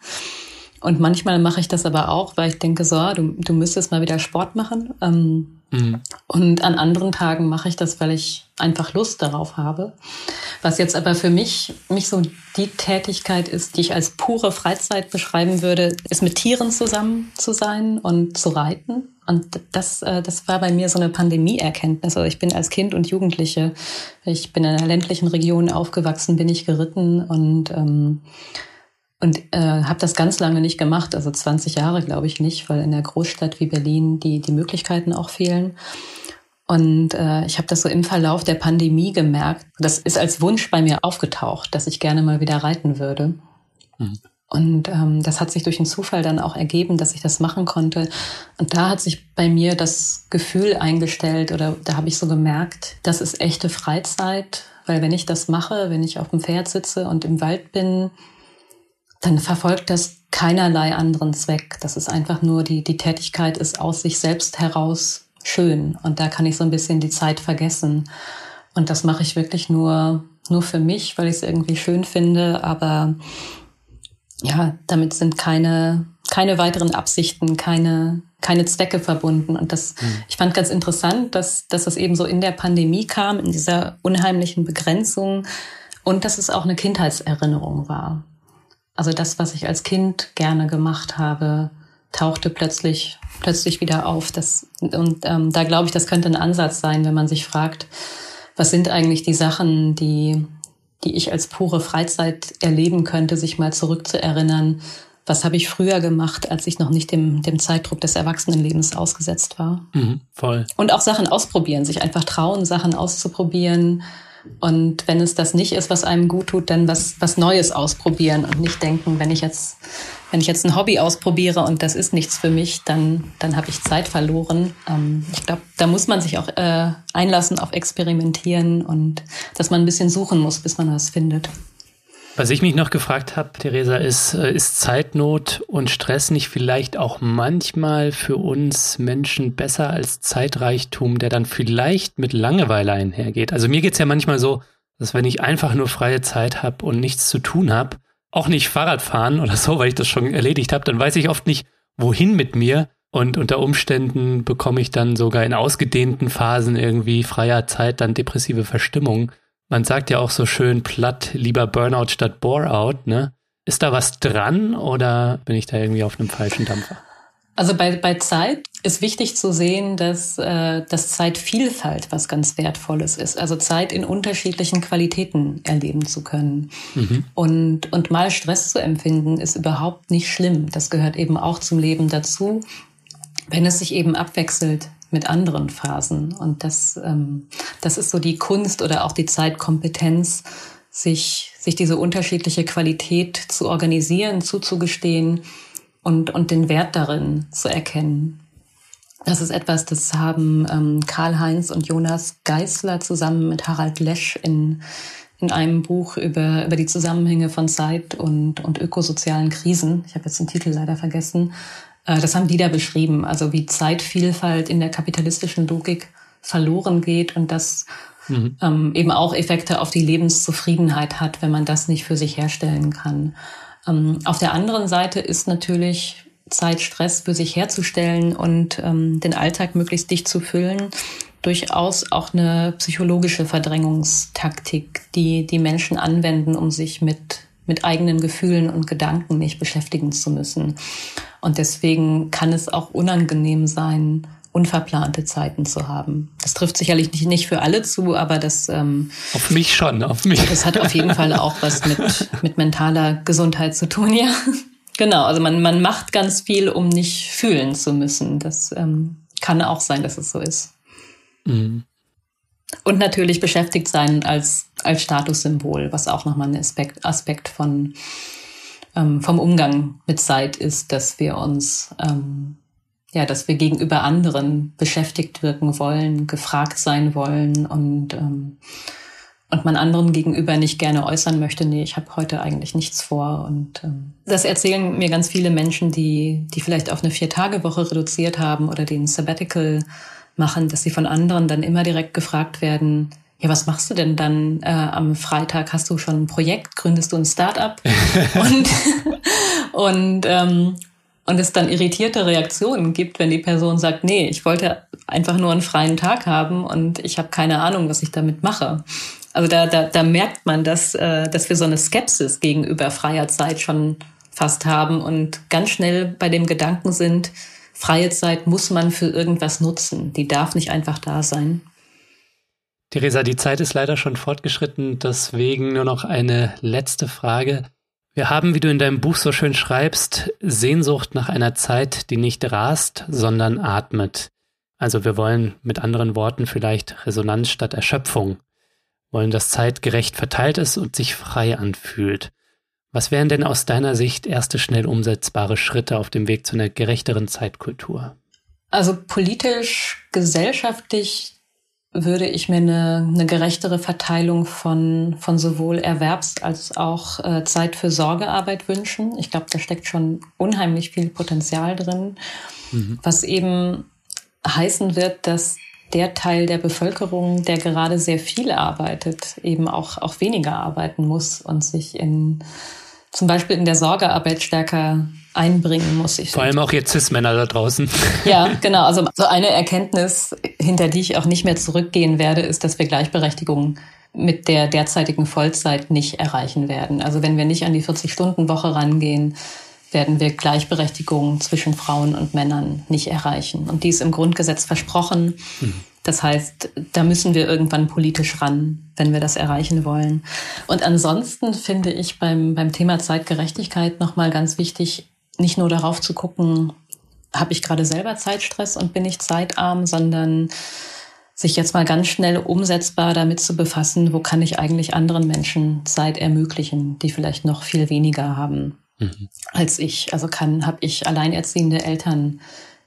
Und manchmal mache ich das aber auch, weil ich denke, so, du, du müsstest mal wieder Sport machen. Ähm, mhm. Und an anderen Tagen mache ich das, weil ich einfach Lust darauf habe. Was jetzt aber für mich, mich so die Tätigkeit ist, die ich als pure Freizeit beschreiben würde, ist mit Tieren zusammen zu sein und zu reiten. Und das, äh, das war bei mir so eine Pandemie-Erkenntnis. Also ich bin als Kind und Jugendliche, ich bin in einer ländlichen Region aufgewachsen, bin ich geritten und ähm, Und äh, habe das ganz lange nicht gemacht, also zwanzig Jahre glaube ich nicht, weil in der Großstadt wie Berlin die, die Möglichkeiten auch fehlen. Und äh, ich habe das so im Verlauf der Pandemie gemerkt. Das ist als Wunsch bei mir aufgetaucht, dass ich gerne mal wieder reiten würde. Mhm. Und ähm, das hat sich durch den Zufall dann auch ergeben, dass ich das machen konnte. Und da hat sich bei mir das Gefühl eingestellt oder da habe ich so gemerkt, das ist echte Freizeit. Weil wenn ich das mache, wenn ich auf dem Pferd sitze und im Wald bin, dann verfolgt das keinerlei anderen Zweck. Das ist einfach nur, die, die Tätigkeit ist aus sich selbst heraus schön. Und da kann ich so ein bisschen die Zeit vergessen. Und das mache ich wirklich nur, nur für mich, weil ich es irgendwie schön finde. Aber ja, damit sind keine, keine weiteren Absichten, keine, keine Zwecke verbunden. Und das, mhm. ich fand ganz interessant, dass, dass das eben so in der Pandemie kam, in dieser unheimlichen Begrenzung. Und dass es auch eine Kindheitserinnerung war. Also das, was ich als Kind gerne gemacht habe, tauchte plötzlich plötzlich wieder auf. Das, und ähm, da glaube ich, das könnte ein Ansatz sein, wenn man sich fragt, was sind eigentlich die Sachen, die, die ich als pure Freizeit erleben könnte, sich mal zurückzuerinnern, was habe ich früher gemacht, als ich noch nicht dem, dem Zeitdruck des Erwachsenenlebens ausgesetzt war. Mhm, voll. Und auch Sachen ausprobieren, sich einfach trauen, Sachen auszuprobieren. Und wenn es das nicht ist, was einem gut tut, dann was, was Neues ausprobieren und nicht denken, wenn ich jetzt, wenn ich jetzt ein Hobby ausprobiere und das ist nichts für mich, dann, dann habe ich Zeit verloren. Ähm, ich glaube, da muss man sich auch äh, einlassen auf Experimentieren und dass man ein bisschen suchen muss, bis man was findet. Was ich mich noch gefragt habe, Theresa, ist, ist Zeitnot und Stress nicht vielleicht auch manchmal für uns Menschen besser als Zeitreichtum, der dann vielleicht mit Langeweile einhergeht? Also mir geht's ja manchmal so, dass wenn ich einfach nur freie Zeit habe und nichts zu tun habe, auch nicht Fahrrad fahren oder so, weil ich das schon erledigt habe, dann weiß ich oft nicht, wohin mit mir. Und unter Umständen bekomme ich dann sogar in ausgedehnten Phasen irgendwie freier Zeit dann depressive Verstimmung. Man sagt ja auch so schön platt, lieber Burnout statt Boreout, ne? Ist da was dran oder bin ich da irgendwie auf einem falschen Dampfer? Also bei, bei Zeit ist wichtig zu sehen, dass, äh, dass Zeitvielfalt was ganz Wertvolles ist. Also Zeit in unterschiedlichen Qualitäten erleben zu können. Mhm. Und, und mal Stress zu empfinden, ist überhaupt nicht schlimm. Das gehört eben auch zum Leben dazu, wenn es sich eben abwechselt mit anderen Phasen. Und das, ähm, das ist so die Kunst oder auch die Zeitkompetenz, sich, sich diese unterschiedliche Qualität zu organisieren, zuzugestehen und, und den Wert darin zu erkennen. Das ist etwas, das haben ähm, Karl-Heinz und Jonas Geißler zusammen mit Harald Lesch in, in einem Buch über, über die Zusammenhänge von Zeit und, und ökosozialen Krisen. Ich habe jetzt den Titel leider vergessen. Das haben die da beschrieben, also wie Zeitvielfalt in der kapitalistischen Logik verloren geht und das mhm. ähm, eben auch Effekte auf die Lebenszufriedenheit hat, wenn man das nicht für sich herstellen kann. Ähm, auf der anderen Seite ist natürlich Zeitstress für sich herzustellen und ähm, den Alltag möglichst dicht zu füllen, durchaus auch eine psychologische Verdrängungstaktik, die die Menschen anwenden, um sich mit mit eigenen Gefühlen und Gedanken nicht beschäftigen zu müssen. Und deswegen kann es auch unangenehm sein, unverplante Zeiten zu haben. Das trifft sicherlich nicht, nicht für alle zu, aber das... Ähm, auf mich schon, auf mich. Das hat auf jeden Fall auch was mit, mit mentaler Gesundheit zu tun, ja. Genau, also man, man macht ganz viel, um nicht fühlen zu müssen. Das ähm, kann auch sein, dass es so ist. Mhm. Und natürlich beschäftigt sein als, als Statussymbol, was auch nochmal ein Aspekt, Aspekt von, ähm, vom Umgang mit Zeit ist, dass wir uns ähm, ja, dass wir gegenüber anderen beschäftigt wirken wollen, gefragt sein wollen und ähm, und man anderen gegenüber nicht gerne äußern möchte, nee, ich habe heute eigentlich nichts vor. Und ähm, das erzählen mir ganz viele Menschen, die die vielleicht auf eine Vier-Tage-Woche reduziert haben oder den Sabbatical machen, dass sie von anderen dann immer direkt gefragt werden, ja, was machst du denn dann äh, am Freitag? Hast du schon ein Projekt? Gründest du ein Start-up? und und ähm, Und es dann irritierte Reaktionen gibt, wenn die Person sagt, nee, ich wollte einfach nur einen freien Tag haben und ich habe keine Ahnung, was ich damit mache. Also da, da, da merkt man, dass, dass wir so eine Skepsis gegenüber freier Zeit schon fast haben und ganz schnell bei dem Gedanken sind, freie Zeit muss man für irgendwas nutzen. Die darf nicht einfach da sein. Theresa, die Zeit ist leider schon fortgeschritten, deswegen nur noch eine letzte Frage. Wir haben, wie du in deinem Buch so schön schreibst, Sehnsucht nach einer Zeit, die nicht rast, sondern atmet. Also wir wollen mit anderen Worten vielleicht Resonanz statt Erschöpfung. Wollen, dass Zeit gerecht verteilt ist und sich frei anfühlt. Was wären denn aus deiner Sicht erste schnell umsetzbare Schritte auf dem Weg zu einer gerechteren Zeitkultur? Also politisch, gesellschaftlich würde ich mir eine, eine gerechtere Verteilung von, von sowohl Erwerbs- als auch äh, Zeit für Sorgearbeit wünschen. Ich glaube, da steckt schon unheimlich viel Potenzial drin, mhm. was eben heißen wird, dass der Teil der Bevölkerung, der gerade sehr viel arbeitet, eben auch, auch weniger arbeiten muss und sich in zum Beispiel in der Sorgearbeit stärker einbringen muss. Ich Vor allem auch jetzt Cis-Männer da draußen. Ja, genau. Also so eine Erkenntnis, hinter die ich auch nicht mehr zurückgehen werde, ist, dass wir Gleichberechtigung mit der derzeitigen Vollzeit nicht erreichen werden. Also wenn wir nicht an die vierzig-Stunden-Woche rangehen, werden wir Gleichberechtigung zwischen Frauen und Männern nicht erreichen. Und die ist im Grundgesetz versprochen. Mhm. Das heißt, da müssen wir irgendwann politisch ran, wenn wir das erreichen wollen. Und ansonsten finde ich beim, beim Thema Zeitgerechtigkeit nochmal ganz wichtig, nicht nur darauf zu gucken, habe ich gerade selber Zeitstress und bin ich zeitarm, sondern sich jetzt mal ganz schnell umsetzbar damit zu befassen, wo kann ich eigentlich anderen Menschen Zeit ermöglichen, die vielleicht noch viel weniger haben mhm. als ich. Also kann, habe ich alleinerziehende Eltern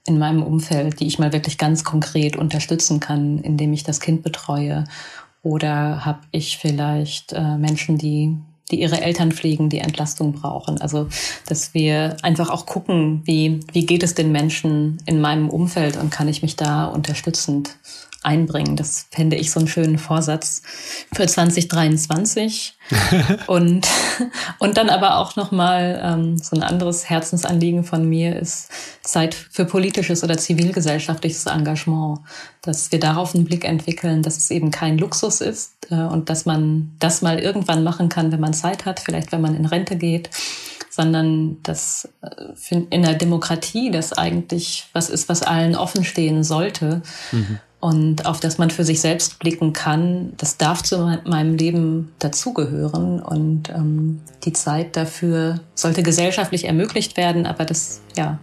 in meinem Umfeld, die ich mal wirklich ganz konkret unterstützen kann, indem ich das Kind betreue. Oder habe ich vielleicht äh, Menschen, die die ihre Eltern pflegen, die Entlastung brauchen. Also, dass wir einfach auch gucken, wie, wie geht es den Menschen in meinem Umfeld und kann ich mich da unterstützend einbringen. Das fände ich so einen schönen Vorsatz für zwanzig dreiundzwanzig. und, und dann aber auch nochmal ähm, so ein anderes Herzensanliegen von mir ist Zeit für politisches oder zivilgesellschaftliches Engagement. Dass wir darauf einen Blick entwickeln, dass es eben kein Luxus ist äh, und dass man das mal irgendwann machen kann, wenn man Zeit hat, vielleicht wenn man in Rente geht, sondern dass äh, in der Demokratie das eigentlich was ist, was allen offen stehen sollte. Mhm. Und auf das man für sich selbst blicken kann, das darf zu meinem Leben dazugehören. Und ähm, die Zeit dafür sollte gesellschaftlich ermöglicht werden, aber das, ja,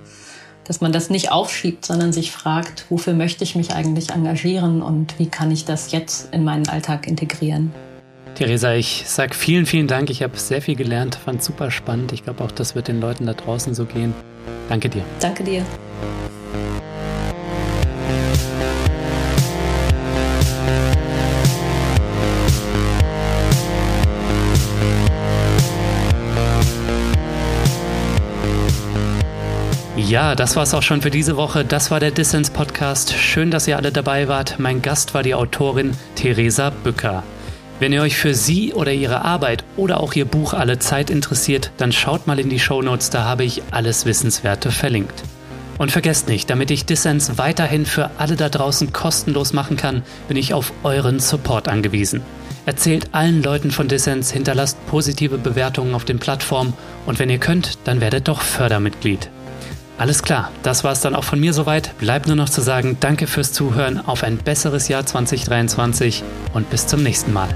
dass man das nicht aufschiebt, sondern sich fragt, wofür möchte ich mich eigentlich engagieren und wie kann ich das jetzt in meinen Alltag integrieren? Theresa, ich sag vielen, vielen Dank. Ich habe sehr viel gelernt, fand super spannend. Ich glaube, auch das wird den Leuten da draußen so gehen. Danke dir. Danke dir. Ja, das war's auch schon für diese Woche. Das war der Dissens-Podcast. Schön, dass ihr alle dabei wart. Mein Gast war die Autorin Theresa Bücker. Wenn ihr euch für sie oder ihre Arbeit oder auch ihr Buch Alle Zeit interessiert, dann schaut mal in die Shownotes, da habe ich alles Wissenswerte verlinkt. Und vergesst nicht, damit ich Dissens weiterhin für alle da draußen kostenlos machen kann, bin ich auf euren Support angewiesen. Erzählt allen Leuten von Dissens, hinterlasst positive Bewertungen auf den Plattformen und wenn ihr könnt, dann werdet doch Fördermitglied. Alles klar, das war's dann auch von mir soweit. Bleibt nur noch zu sagen, danke fürs Zuhören, auf ein besseres Jahr zwanzig dreiundzwanzig und bis zum nächsten Mal.